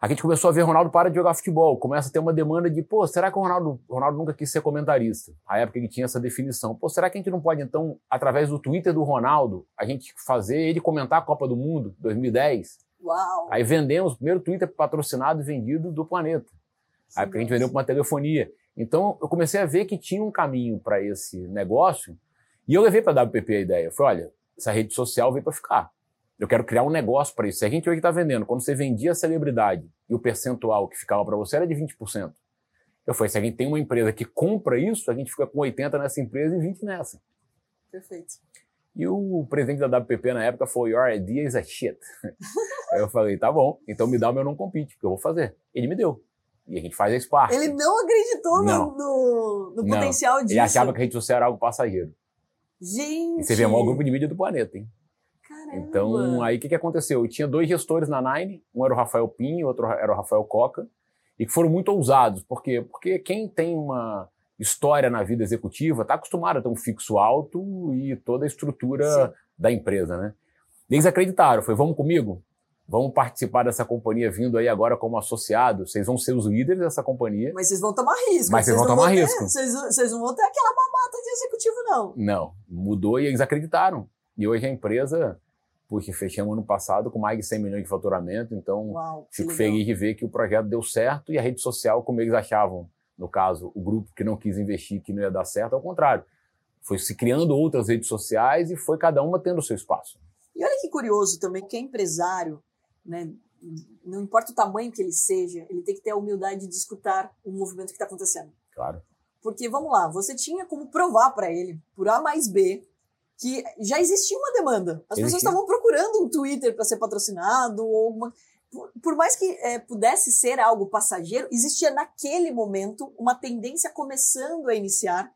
A gente começou a ver Ronaldo para de jogar futebol, começa a ter uma demanda de, pô, será que o Ronaldo, Ronaldo nunca quis ser comentarista? À época ele tinha essa definição. Pô, será que a gente não pode, então, através do Twitter do Ronaldo, a gente fazer ele comentar a Copa do Mundo, dois mil e dez? Uau! Aí vendemos o primeiro Twitter patrocinado e vendido do planeta. Sim, aí a gente vendeu para uma telefonia. Então, eu comecei a ver que tinha um caminho para esse negócio e eu levei para a W P P a ideia. Eu falei, olha, essa rede social veio para ficar. Eu quero criar um negócio para isso. Se a gente hoje está vendendo, quando você vendia a celebridade e o percentual que ficava para você era de vinte por cento. Eu falei, se a gente tem uma empresa que compra isso, a gente fica com oitenta por cento nessa empresa e vinte por cento nessa. Perfeito. E o presidente da W P P na época falou, your idea is a shit. Aí eu falei, tá bom, então me dá o meu não compete, porque eu vou fazer. Ele me deu. E a gente faz esse parte. Ele não acreditou não. no, no não. potencial disso. Ele achava que a rede social era algo passageiro. Gente! E você vê o maior grupo de mídia do planeta, hein? Então, aí o que, que aconteceu? Eu tinha dois gestores na Nine, um era o Rafael Pinho, outro era o Rafael Coca, e que foram muito ousados. Por quê? Porque quem tem uma história na vida executiva está acostumado a ter um fixo alto e toda a estrutura Sim. da empresa, né? Eles acreditaram, foi vamos comigo? Vamos participar dessa companhia vindo aí agora como associado, vocês vão ser os líderes dessa companhia. Mas vocês vão tomar risco. Mas vocês vão tomar ter, risco. Vocês, vocês não vão ter aquela mamata de executivo, não. Não, mudou e eles acreditaram. E hoje a empresa... Porque fechamos ano passado com mais de cem milhões de faturamento, então Uau, fico legal. Feliz de ver que o projeto deu certo e a rede social, como eles achavam, no caso, o grupo que não quis investir, que não ia dar certo, ao contrário. Foi se criando outras redes sociais e foi cada uma tendo o seu espaço. E olha que curioso também, que é empresário, né, não importa o tamanho que ele seja, ele tem que ter a humildade de escutar o movimento que está acontecendo. Claro. Porque, vamos lá, você tinha como provar para ele, por A mais B, que já existia uma demanda. As Existia. Pessoas estavam procurando um Twitter para ser patrocinado. Ou uma... por, por mais que é, pudesse ser algo passageiro, existia naquele momento uma tendência começando a iniciar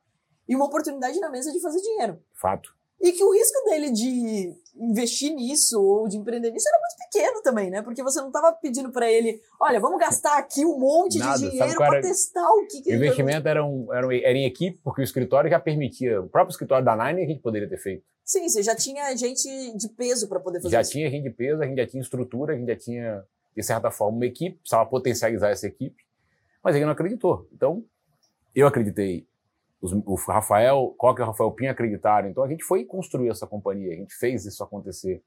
e uma oportunidade na mesa de fazer dinheiro. Fato. E que o risco dele de investir nisso ou de empreender nisso era muito pequeno também, né? Porque você não estava pedindo para ele, olha, vamos gastar aqui um monte Nada, de dinheiro para testar o que... que o investimento era, um, era, um, era em equipe, porque o escritório já permitia, o próprio escritório da Nine a gente poderia ter feito. Sim, você já tinha gente de peso para poder fazer já isso. Já tinha gente de peso, a gente já tinha estrutura, a gente já tinha, de certa forma, uma equipe, precisava potencializar essa equipe, mas ele não acreditou. Então, eu acreditei. Os, o Rafael Coca e o Rafael Pinho acreditaram. Então, a gente foi construir essa companhia, a gente fez isso acontecer.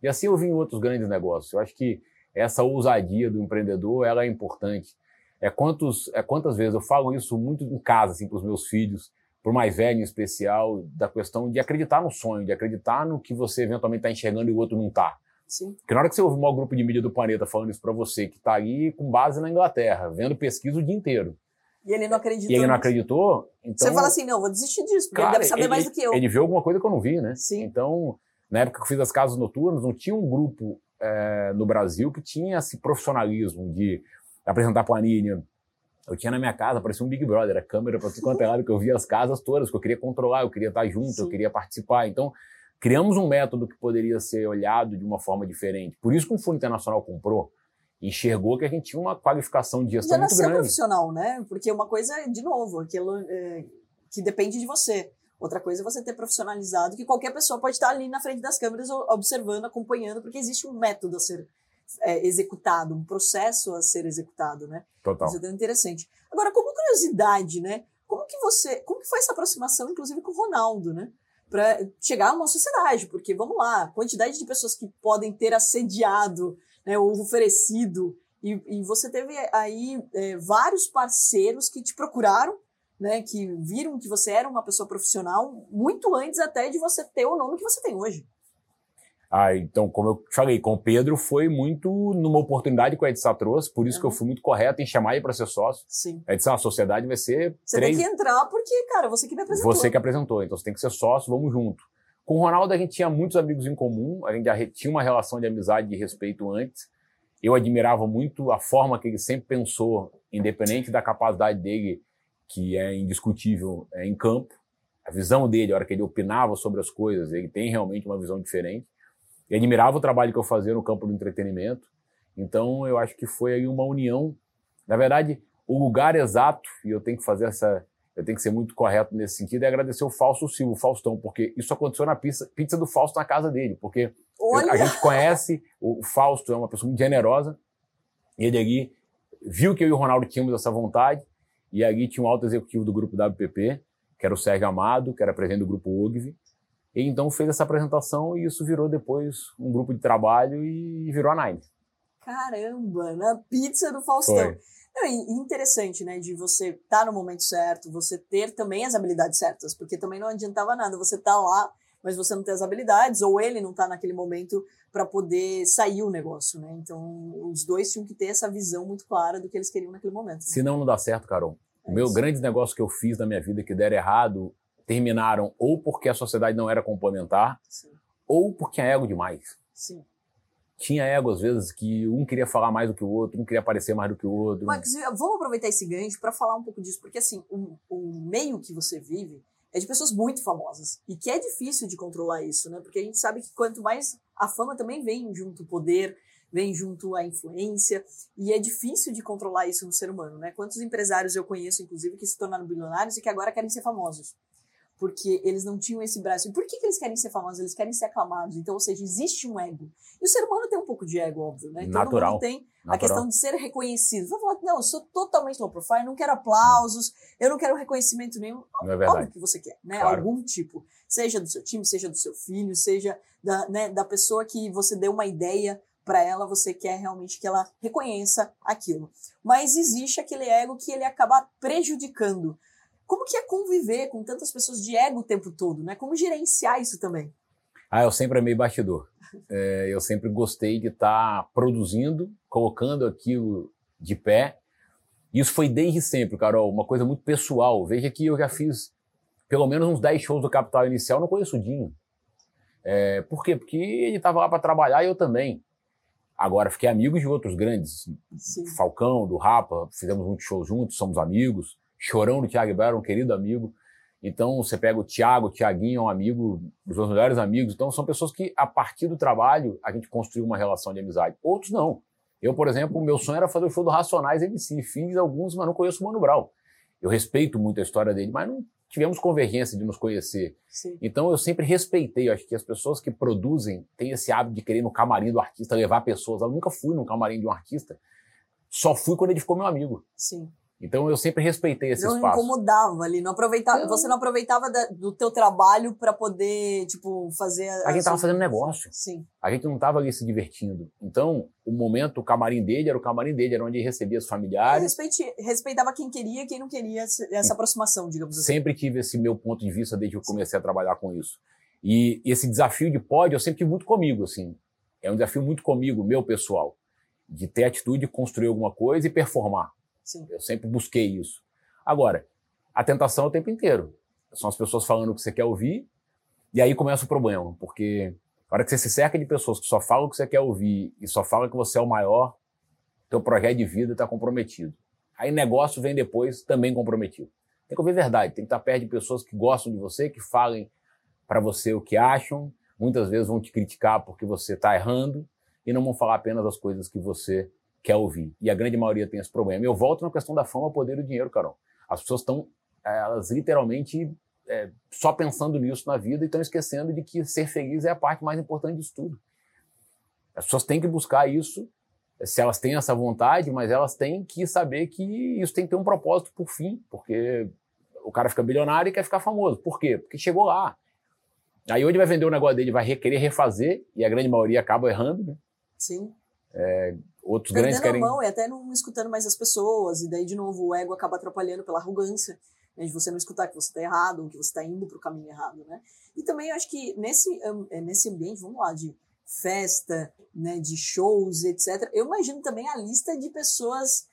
E assim eu vi em outros grandes negócios. Eu acho que essa ousadia do empreendedor, ela é importante. É, quantos, é quantas vezes eu falo isso muito em casa, assim, para os meus filhos, para o mais velho em especial, da questão de acreditar no sonho, de acreditar no que você eventualmente está enxergando e o outro não está. Sim. Porque na hora que você ouve o maior grupo de mídia do planeta falando isso para você, que está aí com base na Inglaterra, vendo pesquisa o dia inteiro. E ele não acreditou. E ele não acreditou. Então, você fala assim, não, vou desistir disso, porque cara, ele deve saber ele, mais do que eu. Ele viu alguma coisa que eu não vi, né? Sim. Então, na época que eu fiz as casas noturnas, não tinha um grupo é, no Brasil que tinha esse profissionalismo de apresentar planilha. Eu tinha na minha casa, parecia um Big Brother, a câmera para tudo quanto é lado, que eu via as casas todas, que eu queria controlar, eu queria estar junto, Sim. eu queria participar. Então, criamos um método que poderia ser olhado de uma forma diferente. Por isso que o Fundo Internacional comprou, enxergou que a gente tinha uma qualificação de gestão muito grande. Já nasceu profissional, né? Porque uma coisa, de novo, aquilo é, que depende de você. Outra coisa é você ter profissionalizado, que qualquer pessoa pode estar ali na frente das câmeras observando, acompanhando, porque existe um método a ser É, executado, um processo a ser executado, né? Total. Isso é interessante. Agora, como curiosidade, né? Como que você, como que foi essa aproximação, inclusive, com o Ronaldo, né? Para chegar a uma sociedade, porque, vamos lá, a quantidade de pessoas que podem ter assediado, né, ou oferecido, e, e você teve aí é, vários parceiros que te procuraram, né, que viram que você era uma pessoa profissional, muito antes até de você ter o nome que você tem hoje. Ah, então, como eu falei, com o Pedro foi muito numa oportunidade que o Ed Sá trouxe, por isso uhum. que eu fui muito correto em chamar ele para ser sócio. Sim. Ed Sá, a sociedade vai ser... Você três... tem que entrar porque, cara, você que me apresentou. Você que apresentou, então você tem que ser sócio, vamos junto. Com o Ronaldo a gente tinha muitos amigos em comum, a gente já tinha uma relação de amizade e respeito antes. Eu admirava muito a forma que ele sempre pensou, independente da capacidade dele, que é indiscutível, é, em campo. A visão dele, a hora que ele opinava sobre as coisas, ele tem realmente uma visão diferente. E admirava o trabalho que eu fazia no campo do entretenimento. Então, eu acho que foi aí uma união. Na verdade, o lugar exato, e eu tenho que fazer essa... Eu tenho que ser muito correto nesse sentido, é agradecer o Fausto Silva, o Faustão, porque isso aconteceu na pizza, pizza do Fausto na casa dele, porque eu, a gente conhece, o Fausto é uma pessoa muito generosa, e ele ali viu que eu e o Ronaldo tínhamos essa vontade, e ali tinha um alto executivo do grupo dáblio pê pê, que era o Sérgio Amado, que era presidente do grupo O G V. E então fez essa apresentação e isso virou depois um grupo de trabalho e virou a Nine. Caramba, na pizza do Faustão. Não, e interessante, né, de você estar tá no momento certo, você ter também as habilidades certas, porque também não adiantava nada você estar tá lá, mas você não ter as habilidades, ou ele não está naquele momento para poder sair o negócio, né? Então os dois tinham que ter essa visão muito clara do que eles queriam naquele momento. Senão não dá certo, Carol. É o meu grande negócio que eu fiz na minha vida que deram errado, terminaram ou porque a sociedade não era complementar, Sim. ou porque tinha ego demais. Sim. Tinha ego, às vezes, que um queria falar mais do que o outro, um queria aparecer mais do que o outro. Marcos, vamos aproveitar esse gancho para falar um pouco disso, porque assim, o, o meio que você vive é de pessoas muito famosas, e que é difícil de controlar isso, né? Porque a gente sabe que quanto mais a fama também vem junto o poder, vem junto a influência, e é difícil de controlar isso no ser humano, né? Quantos empresários eu conheço, inclusive, que se tornaram bilionários e que agora querem ser famosos? Porque eles não tinham esse braço. E por que, que eles querem ser famosos? Eles querem ser aclamados. Então, ou seja, existe um ego. E o ser humano tem um pouco de ego, óbvio, né? Natural. Todo mundo tem Natural. A questão de ser reconhecido. Vou falar, não, eu sou totalmente low profile, não quero aplausos, eu não quero reconhecimento nenhum. Não é verdade. Óbvio que você quer, né? Claro. Algum tipo. Seja do seu time, seja do seu filho, seja da, né, da pessoa que você deu uma ideia para ela, você quer realmente que ela reconheça aquilo. Mas existe aquele ego que ele acaba prejudicando. Como que é conviver com tantas pessoas de ego o tempo todo, né? Como gerenciar isso também? Ah, eu sempre amei bastidor. É, eu sempre gostei de estar tá produzindo, colocando aquilo de pé. Isso foi desde sempre, Carol, uma coisa muito pessoal. Veja que eu já fiz pelo menos uns dez shows do Capital Inicial, não conheço o Dinho. É, por quê? Porque ele estava lá para trabalhar e eu também. Agora, fiquei amigo de outros grandes. Sim. Falcão, do Rapa, fizemos muitos shows juntos, somos amigos. Chorão do Thiago Ibarra, um querido amigo. Então, você pega o Thiago, o Thiaguinho, um amigo, os meus melhores amigos. Então, são pessoas que, a partir do trabalho, a gente construiu uma relação de amizade. Outros, não. Eu, por exemplo, meu sonho era fazer o show do Racionais M C. Fiz alguns, mas não conheço o Mano Brown. Eu respeito muito a história dele, mas não tivemos convergência de nos conhecer. Sim. Então, eu sempre respeitei. Eu acho que as pessoas que produzem têm esse hábito de querer no camarim do artista levar pessoas. Eu nunca fui no camarim de um artista. Só fui quando ele ficou meu amigo. Sim. Então, eu sempre respeitei esse não espaço. Não incomodava ali, não aproveitava, eu... você não aproveitava da, do teu trabalho para poder, tipo, fazer... A, a gente estava sua... fazendo negócio. Sim. A gente não estava ali se divertindo. Então, o momento, o camarim dele era o camarim dele, era onde ele recebia os familiares. Respeite, respeitava quem queria e quem não queria essa aproximação, digamos assim. Sempre tive esse meu ponto de vista desde que eu comecei a trabalhar com isso. E esse desafio de pódio, eu sempre tive muito comigo, assim. É um desafio muito comigo, meu pessoal. De ter atitude, construir alguma coisa e performar. Sim. Eu sempre busquei isso. Agora, a tentação é o tempo inteiro. São as pessoas falando o que você quer ouvir, e aí começa o problema, porque a hora que você se cerca de pessoas que só falam o que você quer ouvir e só falam que você é o maior, teu projeto de vida está comprometido. Aí negócio vem depois também comprometido. Tem que ouvir verdade, tem que estar perto de pessoas que gostam de você, que falem para você o que acham, muitas vezes vão te criticar porque você está errando e não vão falar apenas as coisas que você quer ouvir. E a grande maioria tem esse problema. E eu volto na questão da fama, poder e dinheiro, Carol. As pessoas estão, elas literalmente é, só pensando nisso na vida e estão esquecendo de que ser feliz é a parte mais importante disso tudo. As pessoas têm que buscar isso, se elas têm essa vontade, mas elas têm que saber que isso tem que ter um propósito por fim, porque o cara fica bilionário e quer ficar famoso. Por quê? Porque chegou lá. Aí onde vai vender o negócio dele, vai querer refazer, e a grande maioria acaba errando, né? Sim. É, outros Perdendo grandes querem... a mão, e até não escutando mais as pessoas, e daí, de novo, o ego acaba atrapalhando pela arrogância, né, de você não escutar que você está errado, ou que você está indo para o caminho errado, né? E também eu acho que nesse, nesse ambiente, vamos lá, de festa, né, de shows, etcétera, eu imagino também a lista de pessoas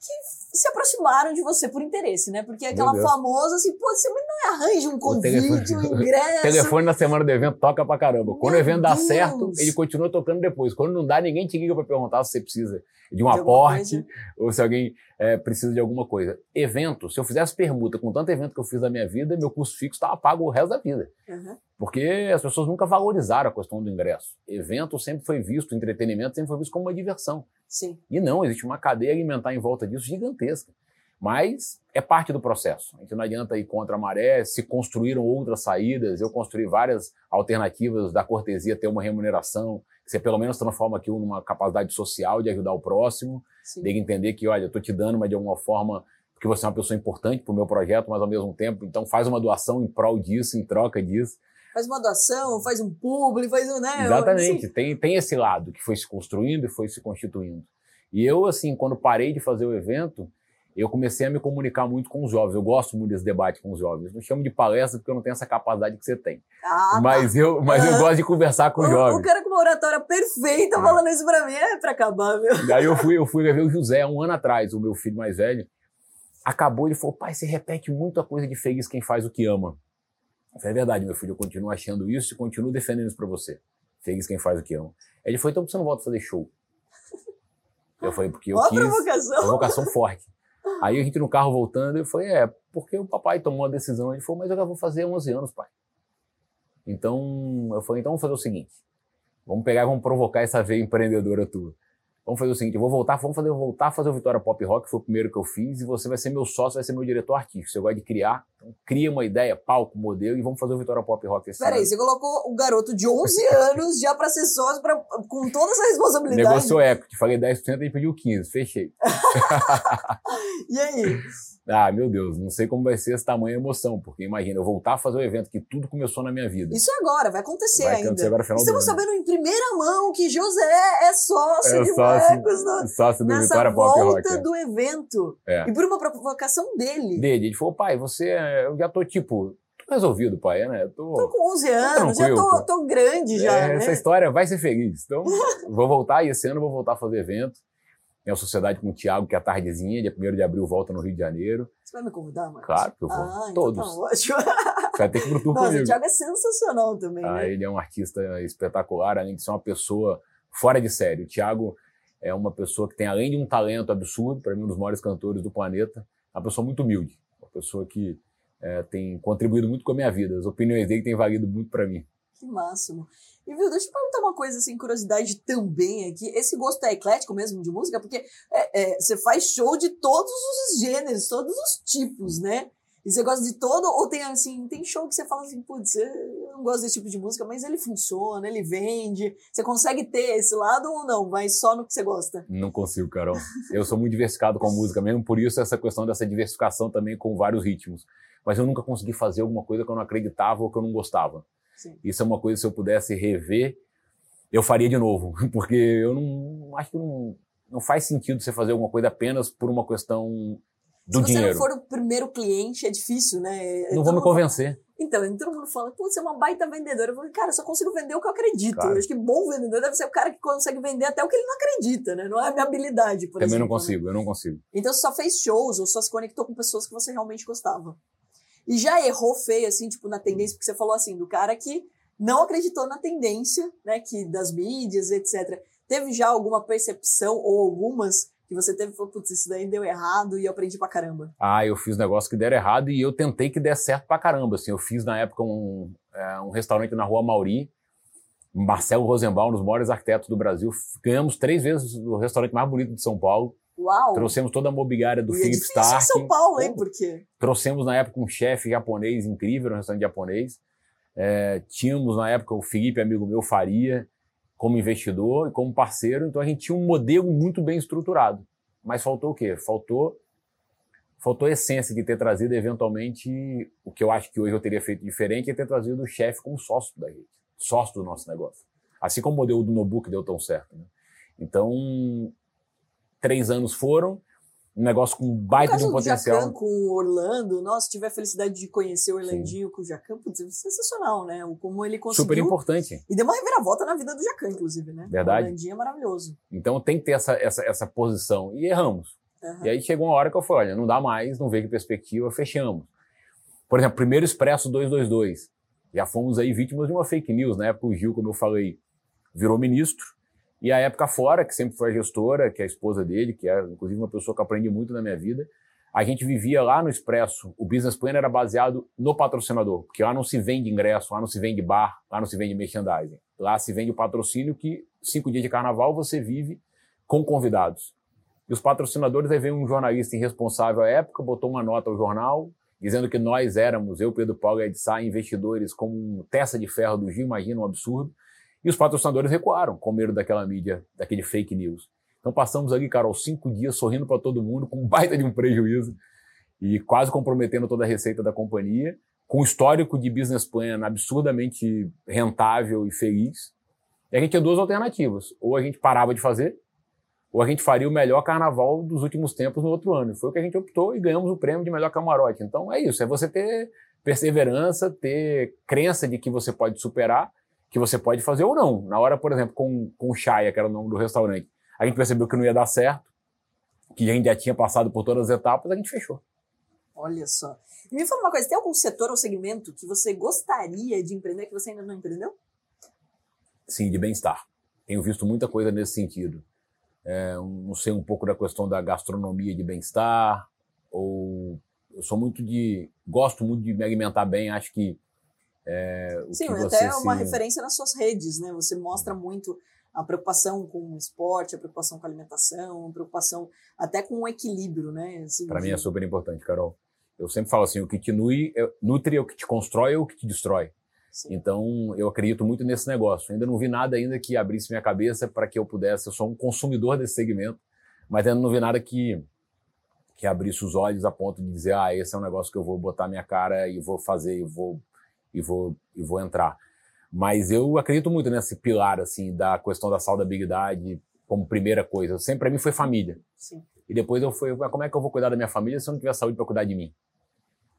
que se aproximaram de você por interesse, né? Porque é aquela famosa assim, pô, você não arranja um convite, um ingresso... O telefone na semana do evento toca pra caramba. Quando Meu o evento Deus. dá certo, ele continua tocando depois. Quando não dá, ninguém te liga pra perguntar se você precisa de um de aporte ou se alguém é, precisa de alguma coisa. Evento, se eu fizesse permuta com tanto evento que eu fiz na minha vida, meu custo fixo estava pago o resto da vida. Uhum. Porque as pessoas nunca valorizaram a questão do ingresso. Evento sempre foi visto, entretenimento sempre foi visto como uma diversão. Sim. E não, existe uma cadeia alimentar em volta disso gigantesca. Mas é parte do processo. A gente não adianta ir contra a maré, se construíram outras saídas, eu construí várias alternativas da cortesia ter uma remuneração, que você pelo menos transforma aquilo numa capacidade social de ajudar o próximo, de entender que, olha, eu estou te dando, mas de alguma forma, porque você é uma pessoa importante para o meu projeto, mas ao mesmo tempo, então faz uma doação em prol disso, em troca disso. Faz uma doação, faz um publi, faz um... Né? Exatamente, assim. tem, tem esse lado que foi se construindo e foi se constituindo. E eu, assim, quando parei de fazer o evento, eu comecei a me comunicar muito com os jovens. Eu gosto muito desse debate com os jovens. Não chamo de palestra porque eu não tenho essa capacidade que você tem. Ah, mas tá. eu, mas uhum. eu gosto de conversar com o, os jovens. O cara com uma oratória perfeita ah. falando isso pra mim é pra acabar, meu. Daí eu fui, eu fui ver o José, um ano atrás, o meu filho mais velho. Acabou, ele falou, pai, você repete muito a coisa de feliz quem faz o que ama. É verdade, meu filho, eu continuo achando isso e continuo defendendo isso pra você. Feliz quem faz o que ama. Aí ele falou, então por que você não volta a fazer show? Eu falei, porque eu Boa quis... provocação. Provocação forte. Aí a gente no carro voltando, eu falei, é, porque o papai tomou a decisão. Ele falou, mas eu já vou fazer onze anos, pai. Então, eu falei, então vamos fazer o seguinte. Vamos pegar e vamos provocar essa veia empreendedora tua. Vamos fazer o seguinte, eu vou voltar, vamos fazer, voltar a fazer o Vitória Pop Rock, que foi o primeiro que eu fiz, e você vai ser meu sócio, vai ser meu diretor artístico. Você gosta de criar, então cria uma ideia, palco, modelo, e vamos fazer o Vitória Pop Rock. Peraí, você colocou um garoto de onze anos já para ser sócio, pra, com toda essa responsabilidade. Negócio épico, te falei dez por cento e pediu quinze por cento, fechei. E aí? Ah, meu Deus, não sei como vai ser esse tamanho de emoção, porque imagina, eu voltar a fazer o evento que tudo começou na minha vida. Isso é agora, vai acontecer vai ainda. Agora, final Estamos do ano. Sabendo em primeira mão que José é sócio é de Marcos no... nessa volta Rock, do é. evento. É. E por uma provocação dele. Dele, ele falou, pai, você, eu já tô tipo, tô resolvido, pai, né? Eu tô, tô com onze anos, já tô, tô grande já, é, né? Essa história vai ser feliz. Então, vou voltar e esse ano eu vou voltar a fazer evento. Tem a sociedade com o Thiago, que é a tardezinha, dia primeiro de abril, volta no Rio de Janeiro. Você vai me convidar, Marcos? Claro que eu vou. Ah, então todos. Tá ótimo. Você vai ter que ir pro tour comigo. Nossa, o Thiago é sensacional também. Ah, né? Ele é um artista espetacular, além de ser uma pessoa fora de série. O Thiago é uma pessoa que tem, além de um talento absurdo, para mim, um dos maiores cantores do planeta, uma pessoa muito humilde, uma pessoa que é, tem contribuído muito com a minha vida. As opiniões dele têm valido muito para mim. Que máximo. E, viu, deixa eu perguntar uma coisa, assim, curiosidade também aqui. Esse gosto é eclético mesmo de música? Porque é, é, você faz show de todos os gêneros, todos os tipos, né? E você gosta de todo? Ou tem, assim, tem show que você fala assim, putz, eu não gosto desse tipo de música, mas ele funciona, ele vende. Você consegue ter esse lado ou não? Mas só no que você gosta? Não consigo, Carol. Eu sou muito diversificado com a música mesmo, por isso essa questão dessa diversificação também com vários ritmos. Mas eu nunca consegui fazer alguma coisa que eu não acreditava ou que eu não gostava. Sim. Isso é uma coisa, se eu pudesse rever, eu faria de novo, porque eu não acho que não, não faz sentido você fazer alguma coisa apenas por uma questão do dinheiro. Se você dinheiro. não for o primeiro cliente, é difícil, né? É não vou me convencer. Então, todo mundo fala, pô, você é uma baita vendedora. Eu falo, cara, eu só consigo vender o que eu acredito. Claro. Eu acho que bom vendedor deve ser o cara que consegue vender até o que ele não acredita, né? Não é a minha habilidade, por exemplo. Também não consigo, né? Eu não consigo. Então, você só fez shows ou só se conectou com pessoas que você realmente gostava. E já errou feio, assim, tipo, na tendência, porque você falou assim, do cara que não acreditou na tendência, né, que das mídias, etcétera. Teve já alguma percepção ou algumas... que você teve e falou, putz, isso daí deu errado e eu aprendi pra caramba. Ah, eu fiz negócio que deram errado e eu tentei que desse certo pra caramba. Assim, eu fiz, na época, um, é, um restaurante na Rua Mauri, Marcelo Rosenbaum, um dos maiores arquitetos do Brasil. Ganhamos três vezes o restaurante mais bonito de São Paulo. Uau! Trouxemos toda a mobiliária do e Philip é Stark. São Paulo, hein? Por quê? Trouxemos, na época, um chefe japonês incrível, um restaurante japonês. É, tínhamos, na época, o Felipe, amigo meu, Faria, como investidor e como parceiro, então a gente tinha um modelo muito bem estruturado. Mas faltou o quê? Faltou, faltou a essência de ter trazido, eventualmente, o que eu acho que hoje eu teria feito diferente, é ter trazido o chefe como sócio da gente, sócio do nosso negócio. Assim como o modelo do Nobu que deu tão certo. Né? Então, três anos foram, um negócio com baita de um potencial. O Jacquin com o Orlando, nossa, tive a felicidade de conhecer o Orlandinho. Sim. Com o Jacquin, putz, é sensacional, né? Como ele conseguiu. Super importante. E deu uma reviravolta na vida do Jacquin, inclusive, né? Verdade. O Orlandinho é maravilhoso. Então tem que ter essa, essa, essa posição. E erramos. Uhum. E aí chegou uma hora que eu falei, olha, não dá mais, não vejo que perspectiva, fechamos. Por exemplo, primeiro Expresso duzentos e vinte e dois. Já fomos aí vítimas de uma fake news, né? Porque o Gil, como eu falei, virou ministro. E a época fora, que sempre foi a gestora, que é a esposa dele, que é inclusive uma pessoa que aprendi muito na minha vida, a gente vivia lá no Expresso, o business plan era baseado no patrocinador, porque lá não se vende ingresso, lá não se vende bar, lá não se vende merchandising, lá se vende o patrocínio que cinco dias de carnaval você vive com convidados. E os patrocinadores, aí veio um jornalista irresponsável à época, botou uma nota ao jornal, dizendo que nós éramos, eu, Pedro Paulo e Ed Sá, investidores como um testa de ferro do Gil, imagina um absurdo. E os patrocinadores recuaram, com medo daquela mídia, daquele fake news. Então passamos ali, Carol, cinco dias sorrindo para todo mundo, com um baita de um prejuízo e quase comprometendo toda a receita da companhia, com um histórico de business plan absurdamente rentável e feliz. E a gente tinha duas alternativas. Ou a gente parava de fazer, ou a gente faria o melhor carnaval dos últimos tempos no outro ano. Foi o que a gente optou e ganhamos o prêmio de melhor camarote. Então é isso, é você ter perseverança, ter crença de que você pode superar, que você pode fazer ou não. Na hora, por exemplo, com, com o Chaya, que era o nome do restaurante, a gente percebeu que não ia dar certo, que a gente já tinha passado por todas as etapas, a gente fechou. Olha só. E me fala uma coisa, tem algum setor ou segmento que você gostaria de empreender que você ainda não empreendeu? Sim, de bem-estar. Tenho visto muita coisa nesse sentido. É, não sei, um pouco da questão da gastronomia de bem-estar, ou eu sou muito de... gosto muito de me alimentar bem, acho que É, o Sim, que você até se... uma referência nas suas redes, né? Você mostra muito a preocupação com o esporte, a preocupação com a alimentação, a preocupação até com o equilíbrio, né? Assim, para mim é super importante, Carol. Eu sempre falo assim, o que te nui, é, nutre é o que te constrói ou é o que te destrói. Sim. Então, eu acredito muito nesse negócio. Ainda não vi nada ainda que abrisse minha cabeça para que eu pudesse, eu sou um consumidor desse segmento, mas ainda não vi nada que, que abrisse os olhos a ponto de dizer, ah, esse é um negócio que eu vou botar minha cara e vou fazer, e vou... e vou, e vou entrar. Mas eu acredito muito nesse pilar, assim, da questão da saudabilidade como primeira coisa. Sempre, para mim, foi família. Sim. E depois eu fui, como é que eu vou cuidar da minha família se eu não tiver saúde para cuidar de mim?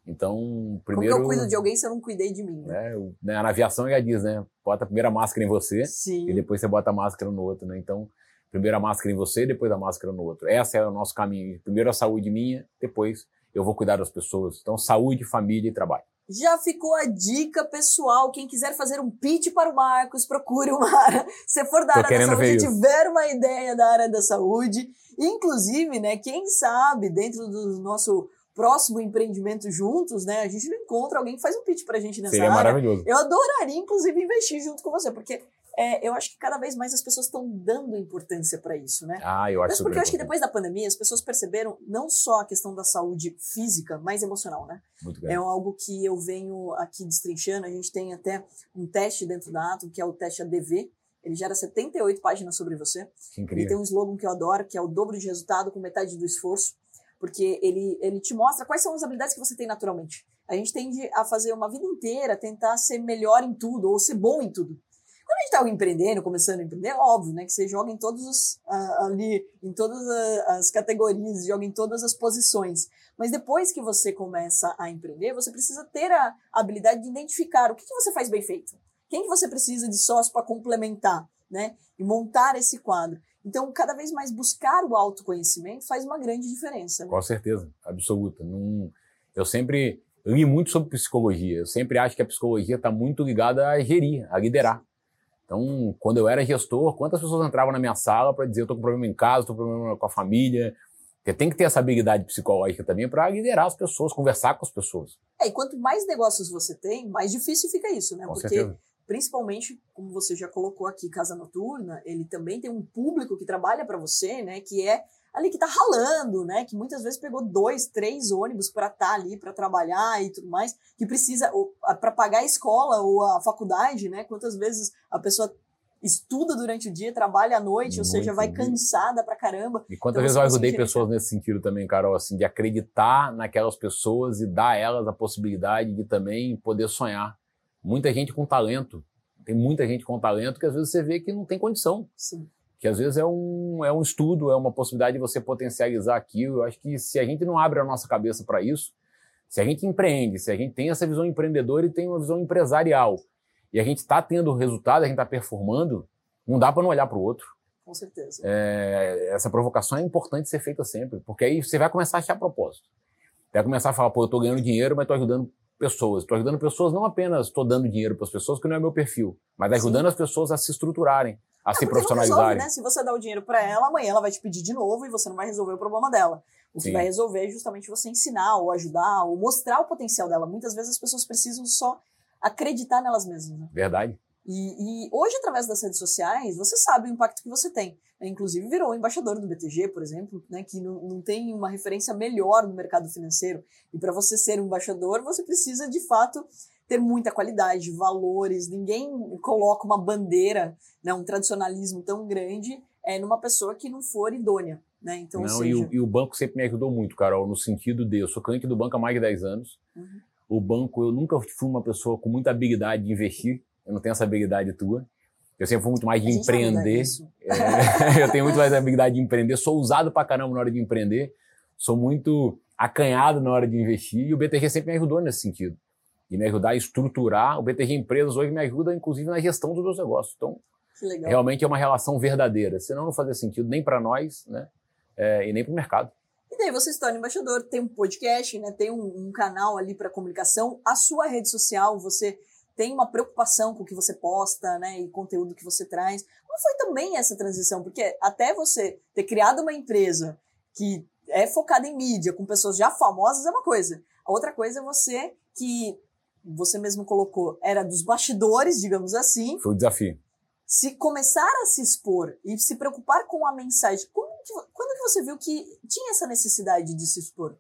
Então, primeiro... Como que eu cuido de alguém se eu não cuidei de mim? Né? É, eu, né, na aviação já diz, né? Bota a primeira máscara em você. Sim. E depois você bota a máscara no outro, né? Então, primeiro a máscara em você, depois a máscara no outro. Esse é o nosso caminho. Primeiro a saúde minha, depois eu vou cuidar das pessoas. Então, saúde, família e trabalho. Já ficou a dica, pessoal. Quem quiser fazer um pitch para o Marcus, procure o Mara. Se for da Tô área da saúde, tiver uma ideia da área da saúde. Inclusive, né, quem sabe, dentro do nosso próximo empreendimento juntos, né, a gente não encontra alguém que faz um pitch para a gente nessa Seria área. Seria maravilhoso. Eu adoraria, inclusive, investir junto com você, porque... É, eu acho que cada vez mais as pessoas estão dando importância para isso, né? Ah, eu acho Mas porque eu acho que depois da pandemia as pessoas perceberam não só a questão da saúde física, mas emocional, né? Muito bem. É algo que eu venho aqui destrinchando. A gente tem até um teste dentro da Atom, que é o teste A D V. Ele gera setenta e oito páginas sobre você. Que incrível. E tem um slogan que eu adoro, que é o dobro de resultado com metade do esforço. Porque ele, ele te mostra quais são as habilidades que você tem naturalmente. A gente tende a fazer uma vida inteira, tentar ser melhor em tudo, ou ser bom em tudo. Quando a gente estava empreendendo, começando a empreender, óbvio, né, que você joga em todos os, uh, ali, em todas as categorias, joga em todas as posições. Mas depois que você começa a empreender, você precisa ter a habilidade de identificar o que, que você faz bem feito. Quem que você precisa de sócio para complementar, né, e montar esse quadro. Então, cada vez mais buscar o autoconhecimento faz uma grande diferença. Né? Com certeza, absoluta. Não... Eu sempre li muito sobre psicologia. Eu sempre acho que a psicologia está muito ligada a gerir, a liderar. Então, quando eu era gestor, quantas pessoas entravam na minha sala para dizer eu estou com problema em casa, estou com problema com a família. Porque tem que ter essa habilidade psicológica também para liderar as pessoas, conversar com as pessoas. É, e quanto mais negócios você tem, mais difícil fica isso, né? Com Porque... certeza. Principalmente, como você já colocou aqui, Casa Noturna, ele também tem um público que trabalha para você, né, que é ali que tá ralando, né, que muitas vezes pegou dois, três ônibus para estar tá ali, para trabalhar e tudo mais, que precisa, para pagar a escola ou a faculdade, né, quantas vezes a pessoa estuda durante o dia, trabalha à noite, muito, ou seja, vai muito. Cansada pra caramba. E quantas então, vezes eu ajudei pessoas que... nesse sentido também, Carol, assim, de acreditar naquelas pessoas e dar a elas a possibilidade de também poder sonhar. Muita gente com talento, tem muita gente com talento que às vezes você vê que não tem condição. Sim. Que às vezes é um, é um estudo, é uma possibilidade de você potencializar aquilo. Eu acho que se a gente não abre a nossa cabeça para isso, se a gente empreende, se a gente tem essa visão empreendedora e tem uma visão empresarial, e a gente está tendo resultado, a gente está performando, não dá para não olhar para o outro. Com certeza. É, essa provocação é importante ser feita sempre, porque aí você vai começar a achar propósito. Vai começar a falar, pô, eu estou ganhando dinheiro, mas estou ajudando pessoas. Estou ajudando pessoas, não apenas estou dando dinheiro para as pessoas, que não é meu perfil, mas ajudando Sim. as pessoas a se estruturarem, a é, se profissionalizarem. Resolve, né? Se você dá o dinheiro para ela, amanhã ela vai te pedir de novo e você não vai resolver o problema dela. O que vai resolver é justamente você ensinar, ou ajudar, ou mostrar o potencial dela. Muitas vezes as pessoas precisam só acreditar nelas mesmas. Né? Verdade. E, e hoje, através das redes sociais, você sabe o impacto que você tem. Inclusive, virou embaixador do B T G, por exemplo, né, que não, não tem uma referência melhor no mercado financeiro. E para você ser um embaixador, você precisa, de fato, ter muita qualidade, valores. Ninguém coloca uma bandeira, né, um tradicionalismo tão grande é, numa pessoa que não for idônea. Né? Então, não, ou seja... e, o, e o banco sempre me ajudou muito, Carol, no sentido de... Eu sou cliente do banco há mais de dez anos. Uhum. O banco, eu nunca fui uma pessoa com muita habilidade de investir. Eu não tenho essa habilidade tua. Eu sempre fui muito mais de empreender. É, eu tenho muito mais habilidade de empreender. Sou ousado pra caramba na hora de empreender. Sou muito acanhado na hora de investir. E o B T G sempre me ajudou nesse sentido. E me ajudar a estruturar. O B T G Empresas hoje me ajuda, inclusive, na gestão dos meus negócios. Então, realmente é uma relação verdadeira. Senão não fazia sentido nem para nós, né? É, e nem para o mercado. E daí você se torna embaixador. Tem um podcast, né? Tem um, um canal ali para comunicação. A sua rede social, você... tem uma preocupação com o que você posta, né, e conteúdo que você traz. Como foi também essa transição? Porque até você ter criado uma empresa que é focada em mídia, com pessoas já famosas, é uma coisa. A outra coisa é você que, você mesmo colocou, era dos bastidores, digamos assim. Foi um desafio. Se começar a se expor e se preocupar com a mensagem, como que, quando que você viu que tinha essa necessidade de se expor?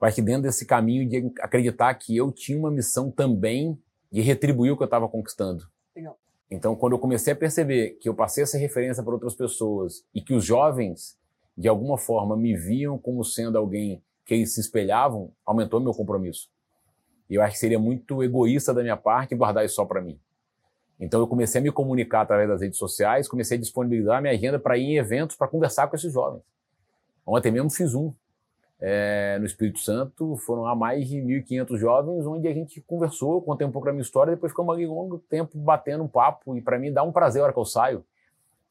Eu acho que dentro desse caminho de acreditar que eu tinha uma missão também e retribuir o que eu estava conquistando. Legal. Então, quando eu comecei a perceber que eu passei essa referência para outras pessoas e que os jovens, de alguma forma, me viam como sendo alguém que eles se espelhavam, aumentou meu compromisso. E eu acho que seria muito egoísta da minha parte guardar isso só para mim. Então, eu comecei a me comunicar através das redes sociais, comecei a disponibilizar minha agenda para ir em eventos para conversar com esses jovens. Ontem mesmo fiz um. É, no Espírito Santo, foram lá mais de mil e quinhentos jovens, onde a gente conversou, contei um pouco da minha história, depois ficamos ali um longo tempo batendo um papo, e para mim dá um prazer a hora que eu saio.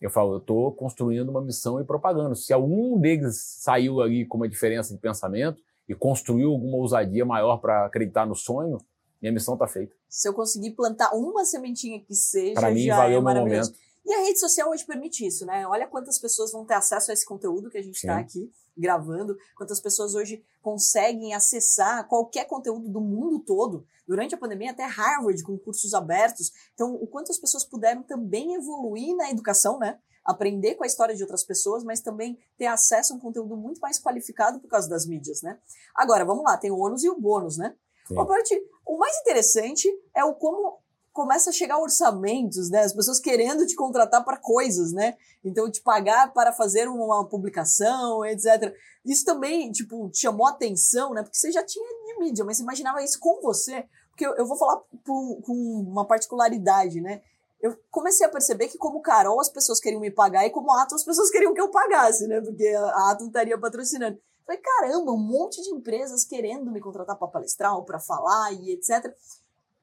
Eu falo, eu estou construindo uma missão e propagando. Se algum deles saiu ali com uma diferença de pensamento e construiu alguma ousadia maior para acreditar no sonho, minha missão está feita. Se eu conseguir plantar uma sementinha que seja, pra mim, já valeu é maravilhoso. Momento. E a rede social hoje permite isso, né? Olha quantas pessoas vão ter acesso a esse conteúdo que a gente está aqui gravando, quantas pessoas hoje conseguem acessar qualquer conteúdo do mundo todo. Durante a pandemia, até Harvard, com cursos abertos. Então, o quanto as pessoas puderam também evoluir na educação, né? Aprender com a história de outras pessoas, mas também ter acesso a um conteúdo muito mais qualificado por causa das mídias, né? Agora, vamos lá, tem o ônus e o bônus, né? A parte, o mais interessante é o como... começa a chegar orçamentos, né? As pessoas querendo te contratar para coisas, né? Então, te pagar para fazer uma publicação, etcétera. Isso também, tipo, te chamou a atenção, né? Porque você já tinha de mídia, mas você imaginava isso com você. Porque eu, eu vou falar por, com uma particularidade, né? eu comecei a perceber que, como Carol, as pessoas queriam me pagar, e como Atom, as pessoas queriam que eu pagasse, né? Porque a Atom estaria patrocinando. Falei, caramba, um monte de empresas querendo me contratar para palestrar ou para falar e etcétera.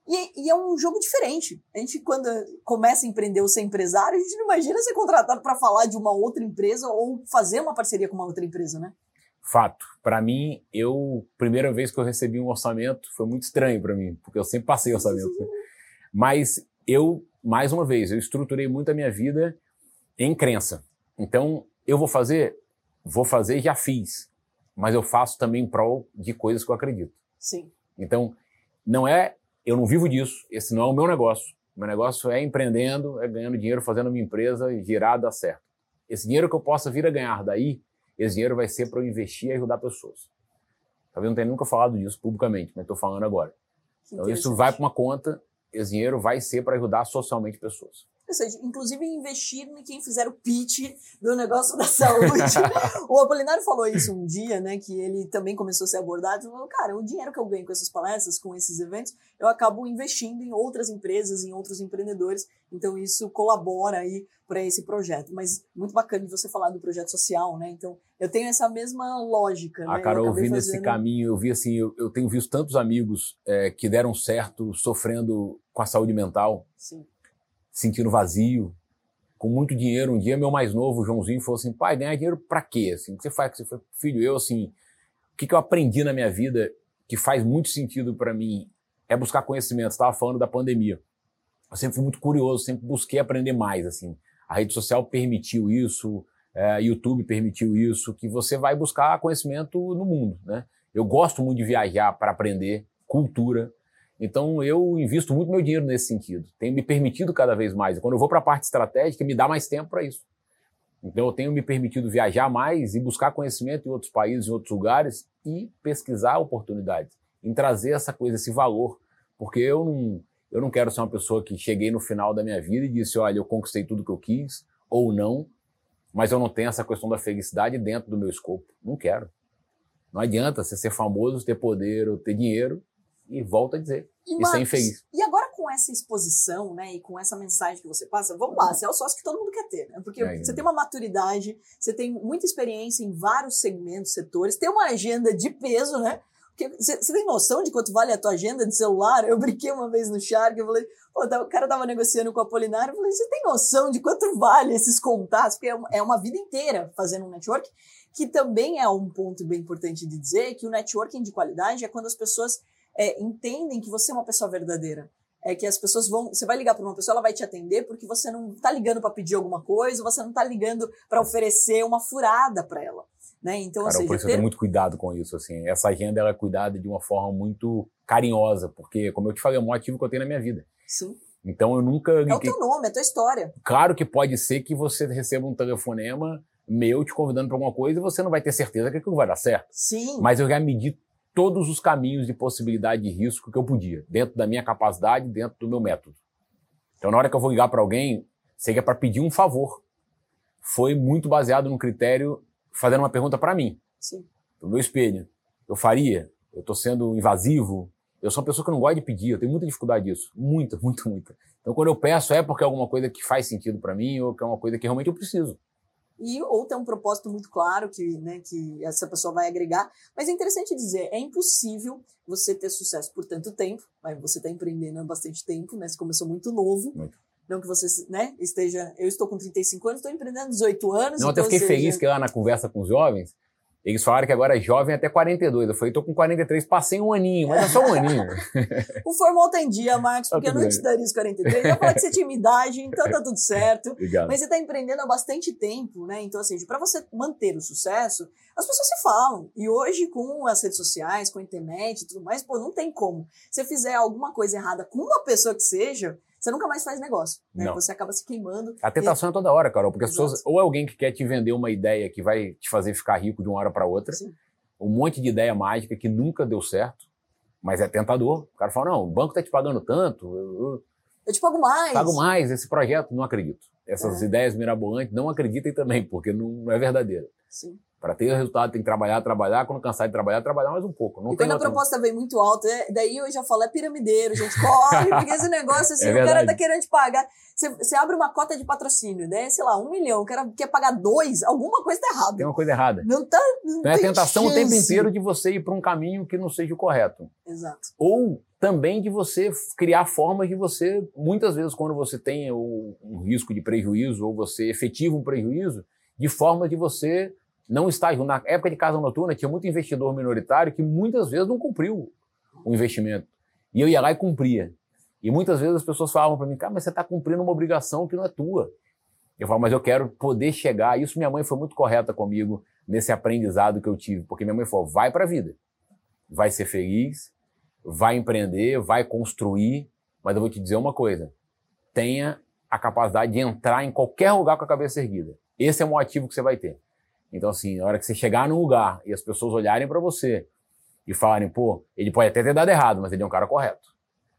E, e é um jogo diferente. A gente, quando começa a empreender ou ser empresário, a gente não imagina ser contratado para falar de uma outra empresa ou fazer uma parceria com uma outra empresa, né? Fato. Para mim, eu... Primeira vez que eu recebi um orçamento, foi muito estranho para mim, porque eu sempre passei orçamento. Mas eu, mais uma vez, eu estruturei muito a minha vida em crença. Então, eu vou fazer, vou fazer e já fiz. Mas eu faço também em prol de coisas que eu acredito. Sim. Então, não é... Eu não vivo disso, esse não é o meu negócio. Meu negócio é empreendendo, é ganhando dinheiro, fazendo a minha empresa girar, dar certo. Esse dinheiro que eu possa vir a ganhar daí, esse dinheiro vai ser para eu investir e ajudar pessoas. Talvez não tenha nunca falado disso publicamente, mas estou falando agora. Então isso vai para uma conta, esse dinheiro vai ser para ajudar socialmente pessoas. Ou seja, inclusive investir em quem fizer o pitch do negócio da saúde. O Apolinário falou isso um dia, né? Que ele também começou a ser abordado. Falou, cara, o dinheiro que eu ganho com essas palestras, com esses eventos, eu acabo investindo em outras empresas, em outros empreendedores. Então, isso colabora aí para esse projeto. Mas muito bacana você falar do projeto social, né? Então, eu tenho essa mesma lógica. Ah, né? Cara, eu, eu vi fazendo... nesse caminho, eu vi assim, eu, eu tenho visto tantos amigos é, que deram certo sofrendo com a saúde mental. Sim. Sentindo vazio, com muito dinheiro. Um dia, meu mais novo, o Joãozinho, falou assim, pai, ganhar dinheiro pra quê? Assim, o que você faz? Você foi, filho, eu, assim, o que, que eu aprendi na minha vida que faz muito sentido pra mim é buscar conhecimento. Você estava falando da pandemia. Eu sempre fui muito curioso, sempre busquei aprender mais, assim. A rede social permitiu isso, é, YouTube permitiu isso, que você vai buscar conhecimento no mundo, né? Eu gosto muito de viajar para aprender cultura. Então, eu invisto muito meu dinheiro nesse sentido. Tenho me permitido cada vez mais. Quando eu vou para a parte estratégica, me dá mais tempo para isso. Então, eu tenho me permitido viajar mais e buscar conhecimento em outros países, em outros lugares e pesquisar oportunidades. Em trazer essa coisa, esse valor. Porque eu não, eu não quero ser uma pessoa que cheguei no final da minha vida e disse, olha, eu conquistei tudo que eu quis, ou não, mas eu não tenho essa questão da felicidade dentro do meu escopo. Não quero. Não adianta você ser famoso, ter poder ou ter dinheiro. E volta a dizer, e, e ser infeliz. E agora com essa exposição, né, e com essa mensagem que você passa, vamos lá, você é o sócio que todo mundo quer ter, né? Porque é, você tem uma maturidade, você tem muita experiência em vários segmentos, setores, tem uma agenda de peso, né? Porque você, você tem noção de quanto vale a tua agenda de celular? Eu brinquei uma vez no Shark, eu falei, pô, o cara tava negociando com a Apolinário, eu falei, você tem noção de quanto vale esses contatos? Porque é uma, é uma vida inteira fazendo um network, que também é um ponto bem importante de dizer, que o networking de qualidade é quando as pessoas É, entendem que você é uma pessoa verdadeira. É que as pessoas vão... Você vai ligar para uma pessoa, ela vai te atender porque você não está ligando para pedir alguma coisa, você não está ligando para oferecer uma furada para ela. Né? Então, Carol, ou seja, por isso ter... eu tenho muito cuidado com isso. Assim. Essa agenda ela é cuidada de uma forma muito carinhosa, porque, como eu te falei, é um ativo que eu tenho na minha vida. Sim. Então, eu nunca... É o teu nome, é a tua história. Claro que pode ser que você receba um telefonema meu te convidando para alguma coisa e você não vai ter certeza que aquilo vai dar certo. Sim. Mas eu já medi todos os caminhos de possibilidade de risco que eu podia, dentro da minha capacidade, dentro do meu método. Então, na hora que eu vou ligar para alguém, seja para pedir um favor. Foi muito baseado no critério, fazendo uma pergunta para mim, para o meu espelho. Eu faria? Eu estou sendo invasivo? Eu sou uma pessoa que não gosta de pedir, eu tenho muita dificuldade disso. Muita, muita, muita. Então, quando eu peço, é porque é alguma coisa que faz sentido para mim ou que é uma coisa que realmente eu preciso. E, ou tem um propósito muito claro que, né, que essa pessoa vai agregar. Mas é interessante dizer, é impossível você ter sucesso por tanto tempo. Você está empreendendo há bastante tempo, né? Você começou muito novo. Muito. Não que você, né, esteja... Eu estou com trinta e cinco anos, estou empreendendo há dezoito anos. Não, então, até fiquei seja... feliz que lá na conversa com os jovens, eles falaram que agora é jovem até quarenta e dois. Eu falei, estou com quarenta e três, passei um aninho, mas é só um aninho. O formal tem dia, Marcos, porque eu não te daria os quarenta e três. Eu falei que você tinha idade, então tá tudo certo. Obrigado. Mas você está empreendendo há bastante tempo, né? Então, assim, para você manter o sucesso, as pessoas se falam. E hoje, com as redes sociais, com a internet e tudo mais, pô, não tem como. Se você fizer alguma coisa errada com uma pessoa que seja, você nunca mais faz negócio, né? Você acaba se queimando. A tentação e... é toda hora, Carol, porque as pessoas, ou é alguém que quer te vender uma ideia que vai te fazer ficar rico de uma hora para outra, sim, um monte de ideia mágica que nunca deu certo, mas é tentador. O cara fala, não, o banco está te pagando tanto, eu, eu... eu te pago mais. Pago mais, esse projeto, não acredito. Essas é. ideias mirabolantes, não acreditem também, porque não, não é verdadeira. Sim. Para ter resultado, tem que trabalhar, trabalhar. Quando cansar de trabalhar, trabalhar mais um pouco. Não e tem quando outra... a proposta vem muito alta, né? Daí eu já falo, é piramideiro, gente. Corre, porque esse negócio, assim, é o cara tá querendo te pagar. Você, você abre uma cota de patrocínio, né? Sei lá, um milhão, o cara quer pagar dois, alguma coisa tá errada. Tem uma coisa errada. Não tá... Não então é a tentação chance. O tempo inteiro de você ir para um caminho que não seja o correto. Exato. Ou também de você criar formas de você... Muitas vezes, quando você tem um risco de prejuízo ou você efetiva um prejuízo, de forma de você... Não está, na época de casa noturna tinha muito investidor minoritário que muitas vezes não cumpriu o investimento. E eu ia lá e cumpria. E muitas vezes as pessoas falavam para mim, cara, mas você está cumprindo uma obrigação que não é tua. Eu falava, mas eu quero poder chegar. Isso minha mãe foi muito correta comigo nesse aprendizado que eu tive. Porque minha mãe falou, vai para a vida. Vai ser feliz, vai empreender, vai construir. Mas eu vou te dizer uma coisa. Tenha a capacidade de entrar em qualquer lugar com a cabeça erguida. Esse é um ativo que você vai ter. Então, assim, na hora que você chegar num lugar e as pessoas olharem para você e falarem, pô, ele pode até ter dado errado, mas ele é um cara correto.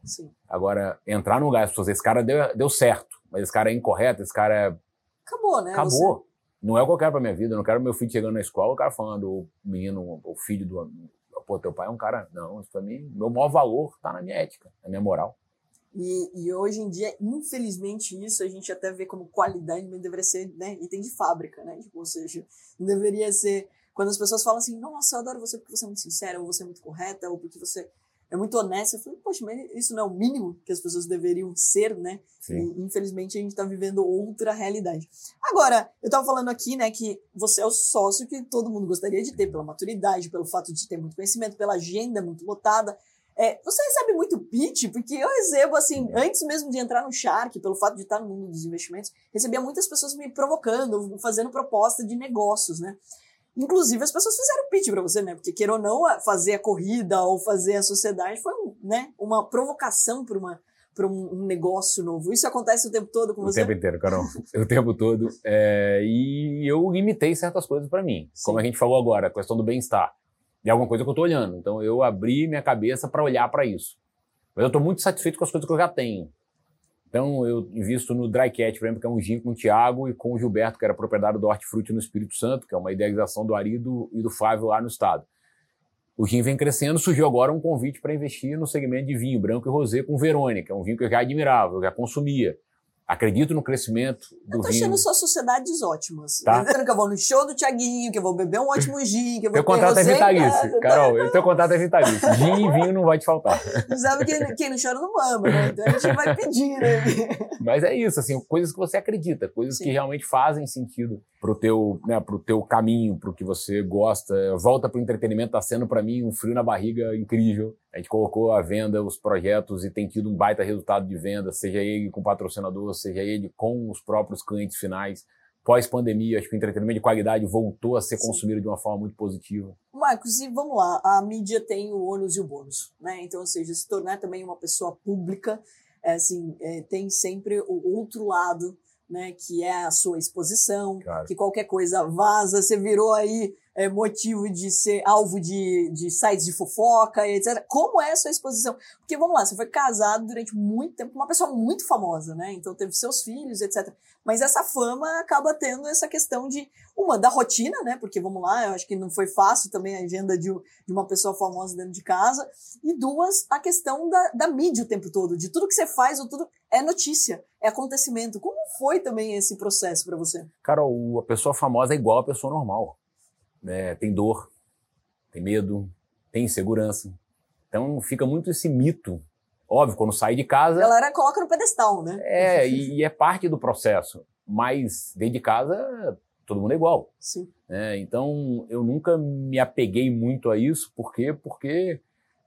Sim. Agora, entrar num lugar e as pessoas, esse cara deu, deu certo, mas esse cara é incorreto, esse cara é... Acabou, né? Acabou. Você... Não é o que eu quero pra minha vida, eu não quero meu filho chegando na escola, o cara falando, o menino, o filho do... Pô, teu pai é um cara... Não, isso pra mim, meu maior valor tá na minha ética, na minha moral. E, e hoje em dia, infelizmente, isso a gente até vê como qualidade, mas deveria ser, né, item de fábrica, né? Tipo, ou seja, deveria ser... Quando as pessoas falam assim, nossa, eu adoro você porque você é muito sincera, ou você é muito correta, ou porque você é muito honesta. Eu falo, poxa, mas isso não é o mínimo que as pessoas deveriam ser, né? Sim. E, infelizmente, a gente tá vivendo outra realidade. Agora, eu tava falando aqui, né, que você é o sócio que todo mundo gostaria de ter, pela maturidade, pelo fato de ter muito conhecimento, pela agenda muito lotada. É, você recebe muito pitch, porque eu recebo, assim, é. antes mesmo de entrar no Shark, pelo fato de estar no mundo dos investimentos, recebia muitas pessoas me provocando, fazendo proposta de negócios, né? Inclusive, as pessoas fizeram pitch para você, né? Porque, queira ou não, fazer a corrida ou fazer a sociedade foi, né, uma provocação para uma, para um negócio novo. Isso acontece o tempo todo com o você? O tempo inteiro, Carol. O tempo todo. É, e eu limitei certas coisas para mim. Sim. Como a gente falou agora, a questão do bem-estar. É alguma coisa que eu estou olhando. Então, eu abri minha cabeça para olhar para isso. Mas eu estou muito satisfeito com as coisas que eu já tenho. Então, eu invisto no Dry Cat, por exemplo, que é um gin com o Thiago e com o Gilberto, que era proprietário do Hortifruti no Espírito Santo, que é uma idealização do Ari e do, e do Flávio lá no estado. O gin vem crescendo. Surgiu agora um convite para investir no segmento de vinho branco e rosé com Verônica. É um vinho que eu já admirava, eu já consumia. Acredito no crescimento do vinho. Eu tô achando só sociedades ótimas. Tá? Lembrando que eu vou no show do Thiaguinho, que eu vou beber um ótimo gin, que eu vou ter rosé. Teu contato é vitalício, Carol. O teu contato é vitalício. Gin e vinho não vai te faltar. Sabe que quem não chora não ama, né? Então a gente vai pedir, né? Mas é isso, assim, coisas que você acredita, coisas Sim. que realmente fazem sentido pro teu, né, pro teu caminho, pro que você gosta. Volta pro entretenimento, tá sendo pra mim um frio na barriga incrível. A gente colocou à venda os projetos e tem tido um baita resultado de venda, seja ele com patrocinador, seja ele com os próprios clientes finais. Pós-pandemia, acho que o entretenimento de qualidade voltou a ser Sim. consumido de uma forma muito positiva. Marcos, e vamos lá, a mídia tem o ônus e o bônus, né? Então, ou seja, se tornar também uma pessoa pública, assim, é, tem sempre o outro lado, né, que é a sua exposição, claro. Que qualquer coisa vaza, você virou aí é, motivo de ser alvo de, de sites de fofoca, etcétera. Como é a sua exposição? Porque, vamos lá, você foi casado durante muito tempo com uma pessoa muito famosa, né? Então teve seus filhos, etcétera. Mas essa fama acaba tendo essa questão de, uma, da rotina, né? Porque, vamos lá, eu acho que não foi fácil também a agenda de, de uma pessoa famosa dentro de casa. E duas, a questão da, da mídia o tempo todo, de tudo que você faz ou tudo... É notícia, é acontecimento. Como foi também esse processo para você? Cara, a pessoa famosa é igual a pessoa normal. É, tem dor, tem medo, tem insegurança. Então fica muito esse mito. Óbvio, quando sai de casa... A galera coloca no pedestal, né? É, e, e é parte do processo. Mas dentro de casa, todo mundo é igual. Sim. É, então eu nunca me apeguei muito a isso. Por quê? Porque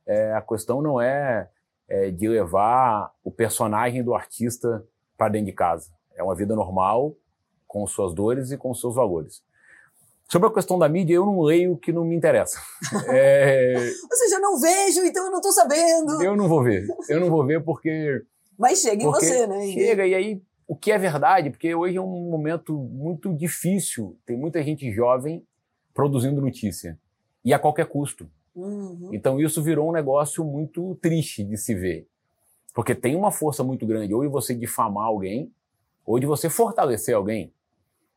é, a questão não é... É de levar o personagem do artista para dentro de casa. É uma vida normal, com suas dores e com seus valores. Sobre a questão da mídia, eu não leio o que não me interessa. É... Ou seja, eu não vejo, então eu não estou sabendo. Eu não vou ver. Eu não vou ver porque... Mas chega em você, né? Chega, e aí o que é verdade, porque hoje é um momento muito difícil. Tem muita gente jovem produzindo notícia. E a qualquer custo. Uhum. Então isso virou um negócio muito triste de se ver, porque tem uma força muito grande, ou de você difamar alguém, ou de você fortalecer alguém.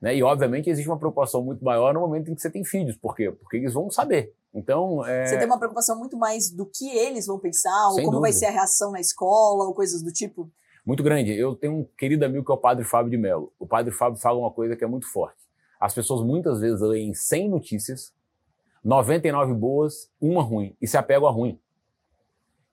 Né? E, obviamente, existe uma preocupação muito maior no momento em que você tem filhos. Por quê? Porque eles vão saber. Então, é... Você tem uma preocupação muito mais do que eles vão pensar, ou como vai ser a reação na escola, ou coisas do tipo? Muito grande. Eu tenho um querido amigo que é o Padre Fábio de Mello. O Padre Fábio fala uma coisa que é muito forte. As pessoas muitas vezes leem cem notícias, noventa e nove boas, uma ruim, e se apegam à ruim.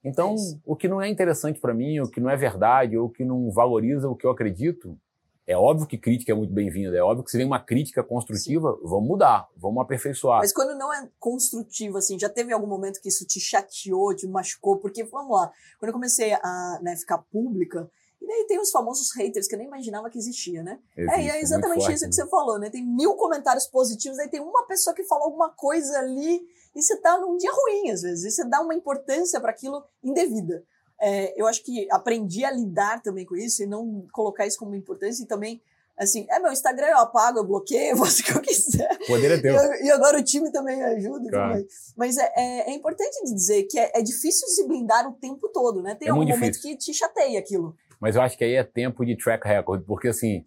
Então, é o que não é interessante para mim, o que não é verdade, ou o que não valoriza o que eu acredito, é óbvio que crítica é muito bem-vinda, é óbvio que se vem uma crítica construtiva, sim, vamos mudar, vamos aperfeiçoar. Mas quando não é construtivo, assim, já teve algum momento que isso te chateou, te machucou? Porque, vamos lá, quando eu comecei a né, ficar pública, e daí tem os famosos haters que eu nem imaginava que existia, né? Existe, é, e é exatamente forte, isso que você falou, né? Tem mil comentários positivos, aí tem uma pessoa que falou alguma coisa ali e você tá num dia ruim, às vezes. E você dá uma importância para aquilo indevida. É, eu acho que aprendi a lidar também com isso e não colocar isso como importância e também, assim, é meu Instagram, eu apago, eu bloqueio, eu faço o que eu quiser. Poder é teu. E, e agora o time também ajuda. Claro. Também. Mas é, é, é importante dizer que é, é difícil se blindar o tempo todo, né? Tem é algum momento difícil que te chateia aquilo. Mas eu acho que aí é tempo de track record, porque assim,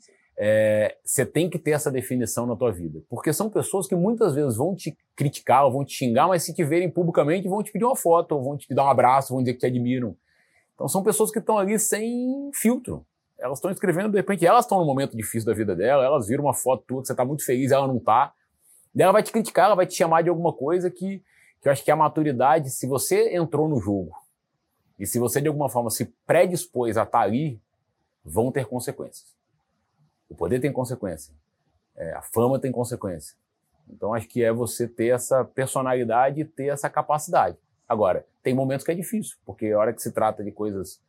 você é, tem que ter essa definição na tua vida. Porque são pessoas que muitas vezes vão te criticar ou vão te xingar, mas se te verem publicamente vão te pedir uma foto, ou vão te dar um abraço, vão dizer que te admiram. Então são pessoas que estão ali sem filtro. Elas estão escrevendo, de repente elas estão num momento difícil da vida dela, elas viram uma foto tua que você está muito feliz, ela não está. Daí ela vai te criticar, ela vai te chamar de alguma coisa que, que eu acho que a maturidade, se você entrou no jogo, e se você, de alguma forma, se predispôs a estar ali, vão ter consequências. O poder tem consequência. É, a fama tem consequência. Então, acho que é você ter essa personalidade e ter essa capacidade. Agora, tem momentos que é difícil, porque a hora que se trata de coisas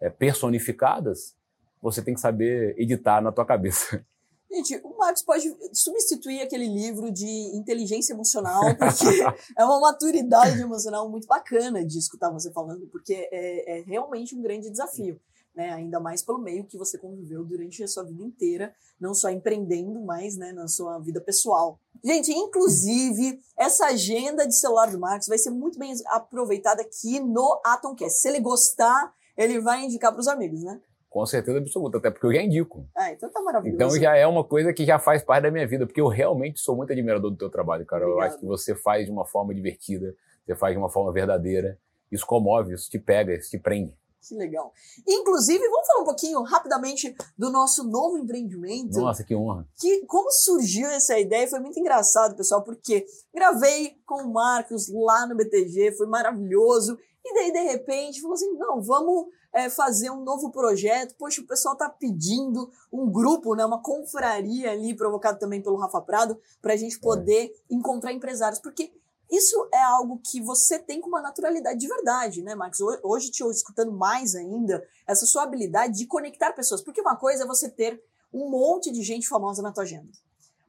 é, personificadas, você tem que saber editar na tua cabeça. Gente, o Marcus pode substituir aquele livro de inteligência emocional, porque é uma maturidade emocional muito bacana de escutar você falando, porque é, é realmente um grande desafio, né? Ainda mais pelo meio que você conviveu durante a sua vida inteira, não só empreendendo, mas né, na sua vida pessoal. Gente, inclusive, essa agenda de celular do Marcus vai ser muito bem aproveitada aqui no AtomCast. Se ele gostar, ele vai indicar para os amigos, né? Com certeza absoluta, até porque eu já indico. Ah, então tá maravilhoso. Então já é uma coisa que já faz parte da minha vida, porque eu realmente sou muito admirador do teu trabalho, cara. Obrigado. Eu acho que você faz de uma forma divertida, você faz de uma forma verdadeira. Isso comove, isso te pega, isso te prende. Que legal. Inclusive, vamos falar um pouquinho, rapidamente, do nosso novo empreendimento. Nossa, que honra. Que, como surgiu essa ideia? Foi muito engraçado, pessoal, porque gravei com o Marcus lá no B T G, foi maravilhoso. E daí, de repente, falou assim, não, vamos é, fazer um novo projeto. Poxa, o pessoal tá pedindo um grupo, né, uma confraria ali, provocado também pelo Rafa Prado, pra gente poder é. encontrar empresários. Porque isso é algo que você tem com uma naturalidade de verdade, né, Marcus? Hoje te escutando mais ainda, essa sua habilidade de conectar pessoas. Porque uma coisa é você ter um monte de gente famosa na tua agenda.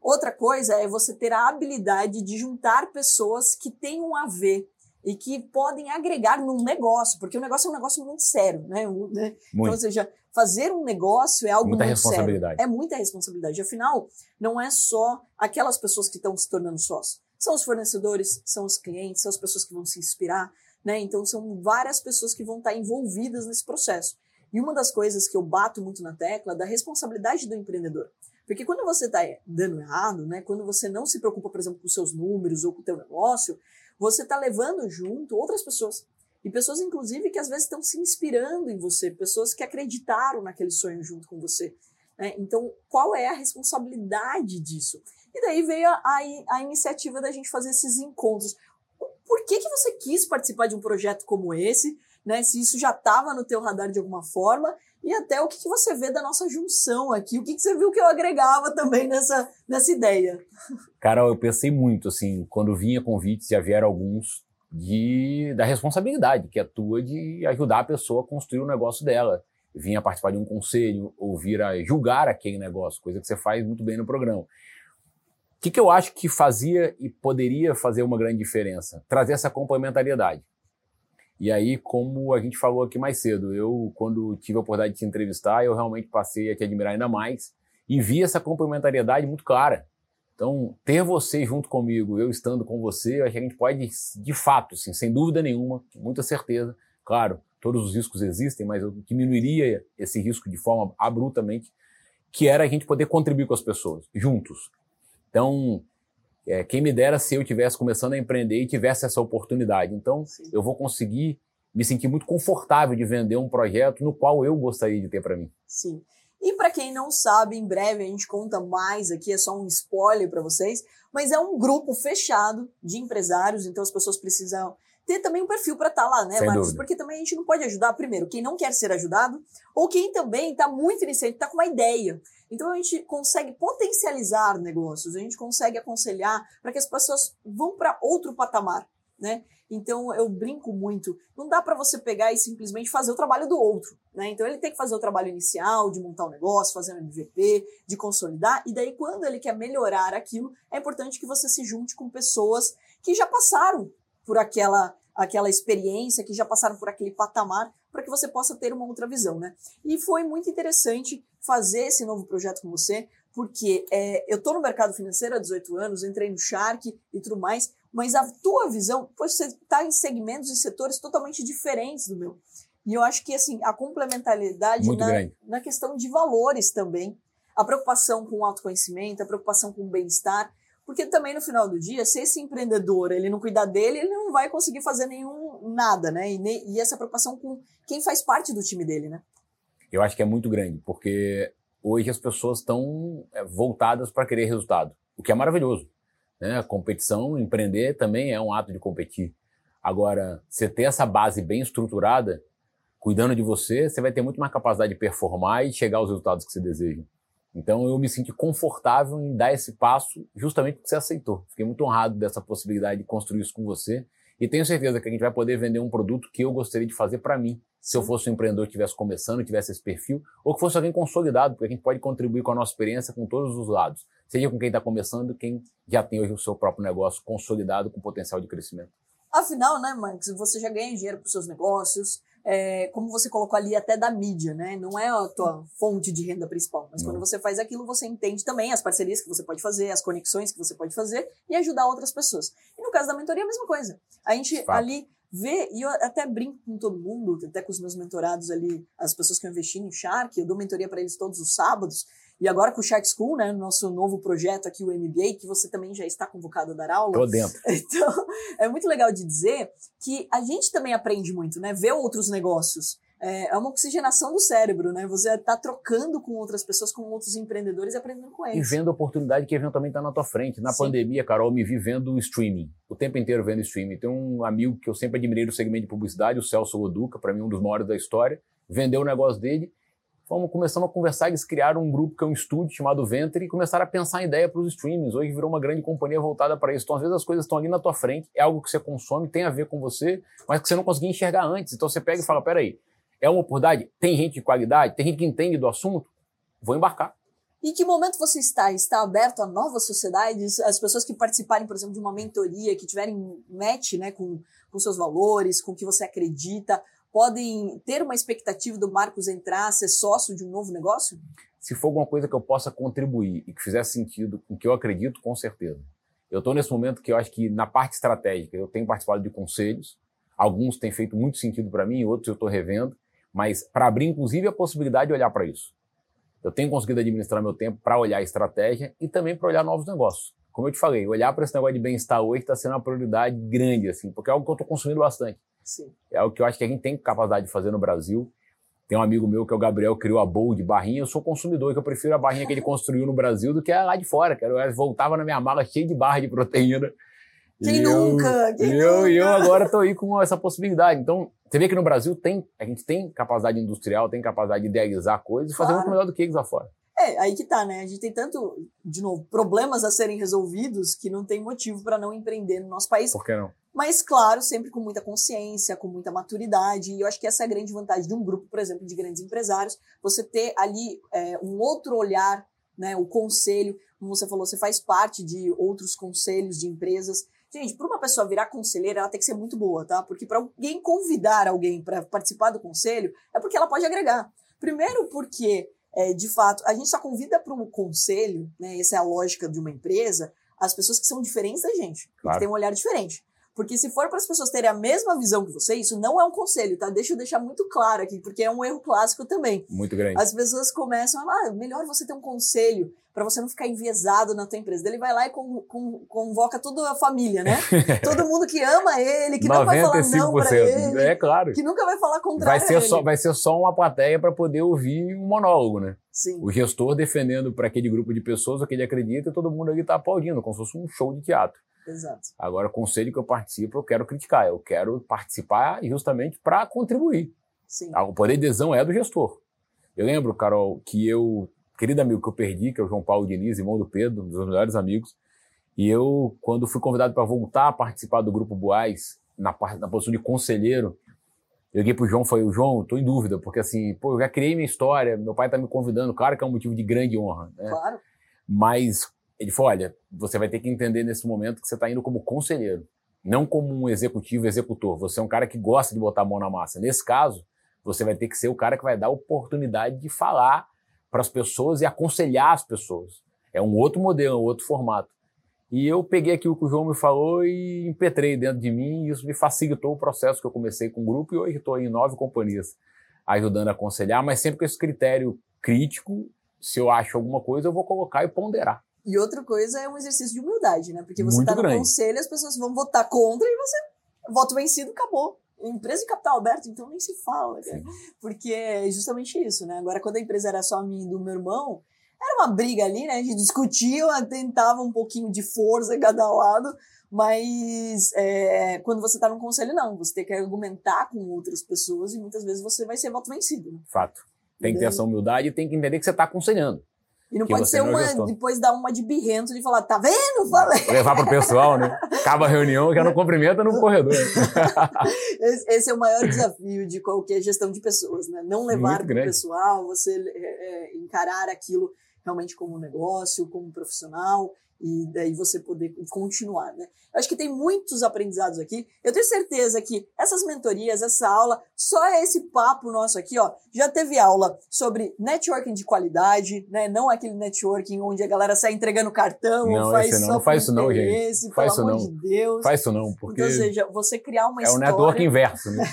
Outra coisa é você ter a habilidade de juntar pessoas que tenham a ver e que podem agregar num negócio, porque o negócio é um negócio muito sério, né? Muito. Então, ou seja, fazer um negócio é algo muita muito responsabilidade. Sério. É muita responsabilidade. Afinal, não é só aquelas pessoas que estão se tornando sócios. São os fornecedores, são os clientes, são as pessoas que vão se inspirar, né? Então, são várias pessoas que vão estar envolvidas nesse processo. E uma das coisas que eu bato muito na tecla é da responsabilidade do empreendedor. Porque quando você está dando errado, né? Quando você não se preocupa, por exemplo, com os seus números ou com o teu negócio, você está levando junto outras pessoas. E pessoas, inclusive, que às vezes estão se inspirando em você. Pessoas que acreditaram naquele sonho junto com você. Né? Então, qual é a responsabilidade disso? E daí veio a, a, a iniciativa da gente fazer esses encontros. Por que, que você quis participar de um projeto como esse? Né? Se isso já estava no teu radar de alguma forma? E até o que, que você vê da nossa junção aqui? O que, que você viu que eu agregava também nessa, nessa ideia? Carol, eu pensei muito, assim, quando vinha convites, já vieram alguns, de, da responsabilidade, que é tua de ajudar a pessoa a construir o negócio dela. Vinha participar de um conselho, ou vir a julgar aquele negócio, coisa que você faz muito bem no programa. O que, que eu acho que fazia e poderia fazer uma grande diferença? Trazer essa complementariedade. E aí, como a gente falou aqui mais cedo, eu, quando tive a oportunidade de te entrevistar, eu realmente passei a te admirar ainda mais e vi essa complementariedade muito clara. Então, ter você junto comigo, eu estando com você, eu acho que a gente pode, de fato, assim, sem dúvida nenhuma, com muita certeza, claro, todos os riscos existem, mas eu diminuiria esse risco de forma abruptamente, que era a gente poder contribuir com as pessoas, juntos. Então, é, quem me dera se eu estivesse começando a empreender e tivesse essa oportunidade. Então, sim, eu vou conseguir me sentir muito confortável de vender um projeto no qual eu gostaria de ter para mim. Sim. E para quem não sabe, em breve a gente conta mais aqui, é só um spoiler para vocês, mas é um grupo fechado de empresários, então as pessoas precisam ter também um perfil para estar lá, né, Marcos? Porque também a gente não pode ajudar, primeiro, quem não quer ser ajudado, ou quem também está muito iniciante, está com uma ideia. Então a gente consegue potencializar negócios, a gente consegue aconselhar para que as pessoas vão para outro patamar, né? Então eu brinco muito, não dá para você pegar e simplesmente fazer o trabalho do outro, né? Então ele tem que fazer o trabalho inicial, de montar o negócio, fazer um M V P, de consolidar, e daí quando ele quer melhorar aquilo, é importante que você se junte com pessoas que já passaram por aquela, aquela experiência, que já passaram por aquele patamar, para que você possa ter uma outra visão, né? E foi muito interessante fazer esse novo projeto com você, porque é, eu estou no mercado financeiro há dezoito anos, entrei no Shark e tudo mais, mas a tua visão, você está em segmentos e setores totalmente diferentes do meu. E eu acho que assim, a complementaridade na, na questão de valores também, a preocupação com o autoconhecimento, a preocupação com o bem-estar. Porque também no final do dia, se esse empreendedor ele não cuidar dele, ele não vai conseguir fazer nenhum nada, né? E, ne, e essa preocupação com quem faz parte do time dele, né? Eu acho que é muito grande, porque hoje as pessoas estão voltadas para querer resultado, o que é maravilhoso, né? Competição, empreender também é um ato de competir. Agora, você ter essa base bem estruturada, cuidando de você, você vai ter muito mais capacidade de performar e chegar aos resultados que você deseja. Então, eu me senti confortável em dar esse passo justamente porque você aceitou. Fiquei muito honrado dessa possibilidade de construir isso com você. E tenho certeza que a gente vai poder vender um produto que eu gostaria de fazer para mim. Se eu fosse um empreendedor que estivesse começando, tivesse esse perfil, ou que fosse alguém consolidado, porque a gente pode contribuir com a nossa experiência com todos os lados. Seja com quem está começando, quem já tem hoje o seu próprio negócio consolidado com potencial de crescimento. Afinal, né, Marcos, você já ganha dinheiro para os seus negócios, é, como você colocou ali, até da mídia, né? Não é a tua fonte de renda principal, mas não. Quando você faz aquilo, você entende também as parcerias que você pode fazer, as conexões que você pode fazer e ajudar outras pessoas. E no caso da mentoria, a mesma coisa. A gente Fato. ali vê, e eu até brinco com todo mundo, até com os meus mentorados ali, as pessoas que eu investi no Shark, eu dou mentoria para eles todos os sábados. E agora com o Shark School, né, nosso novo projeto aqui, o M B A, que você também já está convocado a dar aula. Tô dentro. Então, é muito legal de dizer que a gente também aprende muito, né? Ver outros negócios. É uma oxigenação do cérebro, né? Você está trocando com outras pessoas, com outros empreendedores e aprendendo com eles. E vendo a oportunidade que eventualmente está na tua frente. Na Sim. pandemia, Carol, eu me vi vendo streaming. O tempo inteiro vendo streaming. Tem um amigo que eu sempre admirei do segmento de publicidade, o Celso Oduca, para mim um dos maiores da história. Vendeu o negócio dele. Fomos começando a conversar, eles criaram um grupo que é um estúdio chamado Venture e começaram a pensar em ideia para os streamings. Hoje virou uma grande companhia voltada para isso. Então, às vezes, as coisas estão ali na tua frente, é algo que você consome, tem a ver com você, mas que você não conseguia enxergar antes. Então, você pega e fala, peraí, é uma oportunidade? Tem gente de qualidade? Tem gente que entende do assunto? Vou embarcar. Em que momento você está? Está aberto a novas sociedades? As pessoas que participarem, por exemplo, de uma mentoria, que tiverem match, né, com, com seus valores, com o que você acredita, podem ter uma expectativa do Marcos entrar, ser sócio de um novo negócio? Se for alguma coisa que eu possa contribuir e que fizer sentido com o que eu acredito, com certeza. Eu estou nesse momento que eu acho que na parte estratégica eu tenho participado de conselhos, alguns têm feito muito sentido para mim, outros eu estou revendo, mas para abrir inclusive a possibilidade de olhar para isso. Eu tenho conseguido administrar meu tempo para olhar a estratégia e também para olhar novos negócios. Como eu te falei, olhar para esse negócio de bem-estar hoje está sendo uma prioridade grande, assim, porque é algo que eu estou consumindo bastante. Sim. É o que eu acho que a gente tem capacidade de fazer no Brasil. Tem um amigo meu que é o Gabriel, criou a Bowl de barrinha. Eu sou consumidor, que eu prefiro a barrinha que ele construiu no Brasil do que a lá de fora. Cara. Eu voltava na minha mala cheia de barra de proteína. Quem e nunca? Eu, quem eu, nunca? E eu agora estou aí com essa possibilidade. Então, você vê que no Brasil tem, a gente tem capacidade industrial, tem capacidade de idealizar coisas e fazer claro. muito melhor do que eles lá fora. É, aí que tá, né? A gente tem tanto, de novo, problemas a serem resolvidos que não tem motivo para não empreender no nosso país. Por que não? Mas, claro, sempre com muita consciência, com muita maturidade. E eu acho que essa é a grande vantagem de um grupo, por exemplo, de grandes empresários. Você ter ali é, um outro olhar, né? O conselho, como você falou, você faz parte de outros conselhos de empresas. Gente, para uma pessoa virar conselheira, ela tem que ser muito boa, tá? Porque para alguém convidar alguém para participar do conselho, é porque ela pode agregar. Primeiro porque... É, de fato, a gente só convida para um conselho, né? Essa é a lógica de uma empresa, as pessoas que são diferentes da gente, claro. Que têm um olhar diferente. Porque se for para as pessoas terem a mesma visão que você, isso não é um conselho, tá? Deixa eu deixar muito claro aqui, porque é um erro clássico também. Muito grande. As pessoas começam a ah, melhor você ter um conselho para você não ficar enviesado na tua empresa. Daí ele vai lá e con- con- convoca toda a família, né? Todo mundo que ama ele, que noventa e cinco por cento não vai falar não para ele. É claro. Que nunca vai falar contrário vai ser a ele. Só, vai ser só uma plateia para poder ouvir um monólogo, né? Sim. O gestor defendendo para aquele grupo de pessoas o que ele acredita e todo mundo ali está aplaudindo, como se fosse um show de teatro. Exato. Agora, o conselho que eu participo, eu quero criticar, eu quero participar justamente para contribuir. Sim. O poder de adesão é do gestor. Eu lembro, Carol, que eu, querido amigo que eu perdi, que é o João Paulo Diniz, irmão do Pedro, um dos meus melhores amigos, e eu, quando fui convidado para voltar a participar do Grupo Buaiz, na, na posição de conselheiro, eu liguei pro João e falei, João, estou em dúvida, porque assim, pô, eu já criei minha história, meu pai está me convidando, claro que é um motivo de grande honra, né? Claro. Mas... ele falou, olha, você vai ter que entender nesse momento que você está indo como conselheiro, não como um executivo, executor. Você é um cara que gosta de botar a mão na massa. Nesse caso, você vai ter que ser o cara que vai dar a oportunidade de falar para as pessoas e aconselhar as pessoas. É um outro modelo, é um outro formato. E eu peguei aquilo que o João me falou e impetrei dentro de mim e isso me facilitou o processo que eu comecei com o grupo e hoje estou em nove companhias ajudando a aconselhar, mas sempre com esse critério crítico, se eu acho alguma coisa, eu vou colocar e ponderar. E outra coisa é um exercício de humildade, né? Porque você está no conselho, as pessoas vão votar contra e você voto vencido, acabou. Empresa de capital aberto, então nem se fala, cara. Porque é justamente isso, né? Agora, quando a empresa era só minha e do meu irmão, era uma briga ali, né? A gente discutia, tentava um pouquinho de força em cada lado, mas é, quando você está no conselho, não. Você tem que argumentar com outras pessoas e muitas vezes você vai ser voto vencido. Né? Fato. Tem que ter essa humildade e tem que entender que você está aconselhando. E não pode ser não uma, gestor. Depois dar uma de birrento de falar, tá vendo? Falei. Levar pro pessoal, né? Acaba a reunião, já não cumprimenta no corredor. Esse é o maior desafio de qualquer gestão de pessoas, né? Não levar pro pessoal, você é, encarar aquilo realmente como negócio, como profissional, e daí você poder continuar, né? Eu acho que tem muitos aprendizados aqui. Eu tenho certeza que essas mentorias, essa aula, só esse papo nosso aqui, ó, já teve aula sobre networking de qualidade, né? Não aquele networking onde a galera sai entregando cartão, não, faz esse não, só não faz isso não, gente. Faz isso não. De Deus. Faz isso não, porque então, ou seja, você criar uma é história. É um networking inverso, né?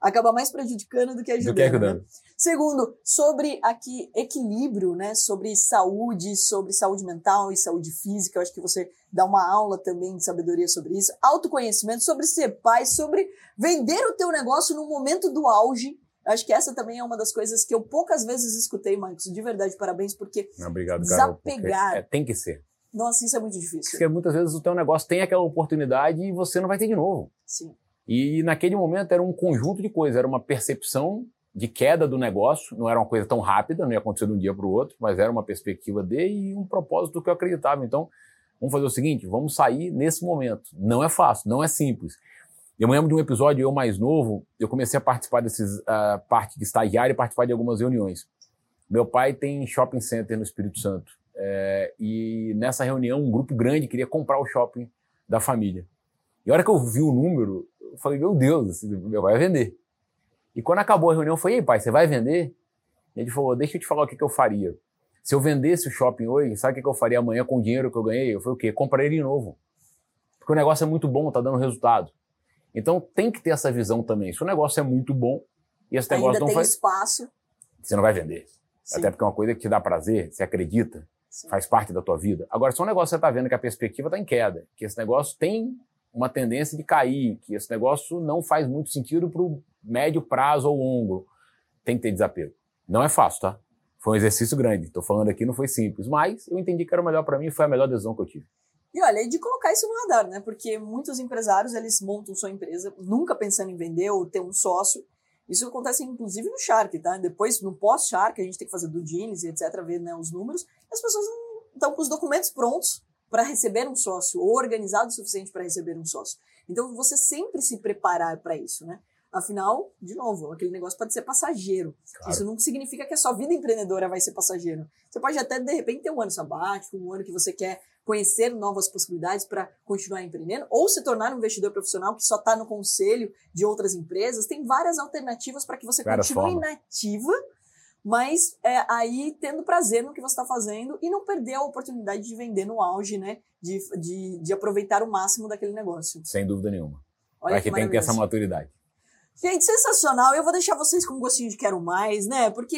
Acaba mais prejudicando do que ajudando. Do que ajudando. Né? Segundo, sobre aqui equilíbrio, né? Sobre saúde, sobre saúde mental e saúde física. Física, eu acho que você dá uma aula também de sabedoria sobre isso, autoconhecimento, sobre ser pai, sobre vender o teu negócio no momento do auge. Eu acho que essa também é uma das coisas que eu poucas vezes escutei, Marcos, de verdade, parabéns, porque obrigado, Carol, desapegar... Porque é, tem que ser. Nossa, isso é muito difícil. Porque muitas vezes o teu negócio tem aquela oportunidade e você não vai ter de novo. Sim. E naquele momento era um conjunto de coisas, era uma percepção de queda do negócio, não era uma coisa tão rápida, não ia acontecer de um dia para o outro, mas era uma perspectiva de e um propósito que eu acreditava. Então, vamos fazer o seguinte, vamos sair nesse momento. Não é fácil, não é simples. Eu me lembro de um episódio, eu mais novo, eu comecei a participar desses, uh, parte de estagiário e participar de algumas reuniões. Meu pai tem shopping center no Espírito Santo, é, e nessa reunião um grupo grande queria comprar o shopping da família. E a hora que eu vi o número, eu falei, meu Deus, meu pai vai vender. E quando acabou a reunião, eu falei, ei pai, você vai vender? E ele falou, deixa eu te falar o que, que eu faria. Se eu vendesse o shopping hoje, sabe o que, que eu faria amanhã com o dinheiro que eu ganhei? Eu falei, o quê? Compraria ele de novo. Porque o negócio é muito bom, tá dando resultado. Então tem que ter essa visão também. Se o negócio é muito bom e esse negócio ainda não tem faz... espaço. Você não vai vender. Sim. Até porque é uma coisa que te dá prazer, você acredita, sim, faz parte da tua vida. Agora, se um negócio você tá vendo que a perspectiva tá em queda, que esse negócio tem uma tendência de cair, que esse negócio não faz muito sentido pro médio prazo ou longo, tem que ter desapego. Não é fácil, tá? Foi um exercício grande. Estou falando aqui, não foi simples, mas eu entendi que era o melhor para mim e foi a melhor decisão que eu tive. E olha, é de colocar isso no radar, né? Porque muitos empresários, eles montam sua empresa nunca pensando em vender ou ter um sócio. Isso acontece, inclusive, no Shark, tá? Depois, no pós-Shark, a gente tem que fazer do Diniz e etcétera, ver, né, os números. As pessoas não estão com os documentos prontos para receber um sócio, ou organizado o suficiente para receber um sócio. Então, você sempre se preparar para isso, né? Afinal, de novo, aquele negócio pode ser passageiro. Claro. Isso não significa que a sua vida empreendedora vai ser passageira. Você pode até, de repente, ter um ano sabático, um ano que você quer conhecer novas possibilidades para continuar empreendendo, ou se tornar um investidor profissional que só está no conselho de outras empresas. Tem várias alternativas para que você várias continue formas. Nativa, mas é, aí tendo prazer no que você está fazendo e não perder a oportunidade de vender no auge, né? De, de, de aproveitar o máximo daquele negócio. Sem dúvida nenhuma. Olha que, que tem que ter essa maturidade. Gente, sensacional. Eu vou deixar vocês com um gostinho de quero mais, né? Porque,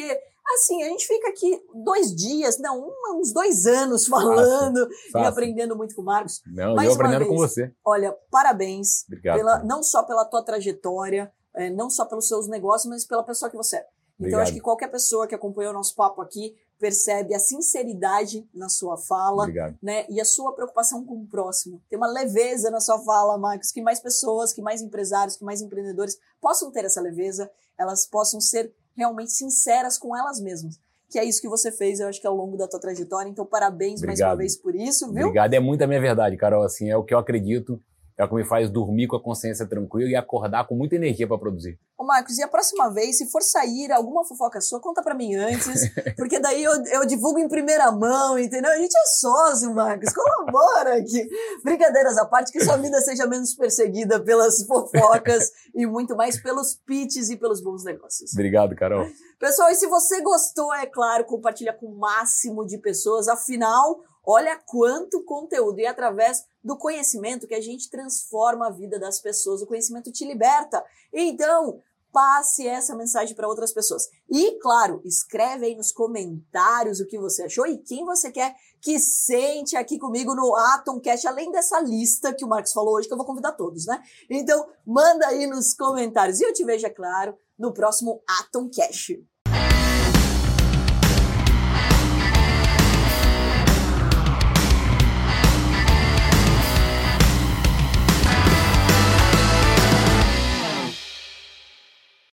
assim, a gente fica aqui dois dias, não, um, uns dois anos falando fácil, fácil. E aprendendo muito com o Marcos. Não, mais eu aprendendo vez, com você. Olha, parabéns. Obrigado. Pela, não só pela tua trajetória, é, não só pelos seus negócios, mas pela pessoa que você é. Então, obrigado. Acho que qualquer pessoa que acompanhou o nosso papo aqui percebe a sinceridade na sua fala, obrigado. Né? E a sua preocupação com o próximo. Tem uma leveza na sua fala, Marcos, que mais pessoas, que mais empresários, que mais empreendedores possam ter essa leveza, elas possam ser realmente sinceras com elas mesmas. Que é isso que você fez, eu acho que ao longo da tua trajetória. Então, parabéns obrigado. Mais uma vez por isso, viu? Obrigado, é muito a minha verdade, Carol. Assim, é o que eu acredito. É o que me faz dormir com a consciência tranquila e acordar com muita energia para produzir. Ô Marcos, e a próxima vez, se for sair alguma fofoca sua, conta para mim antes, porque daí eu, eu divulgo em primeira mão, entendeu? A gente é sócio, Marcos, colabora aqui. Brincadeiras à parte, que sua vida seja menos perseguida pelas fofocas e muito mais pelos pitches e pelos bons negócios. Obrigado, Carol. Pessoal, e se você gostou, é claro, compartilha com o máximo de pessoas, afinal... Olha quanto conteúdo, e através do conhecimento que a gente transforma a vida das pessoas, o conhecimento te liberta. Então, passe essa mensagem para outras pessoas. E, claro, escreve aí nos comentários o que você achou e quem você quer que sente aqui comigo no AtomCast, além dessa lista que o Marcos falou hoje, que eu vou convidar todos, né? Então, manda aí nos comentários. E eu te vejo, é claro, no próximo AtomCast.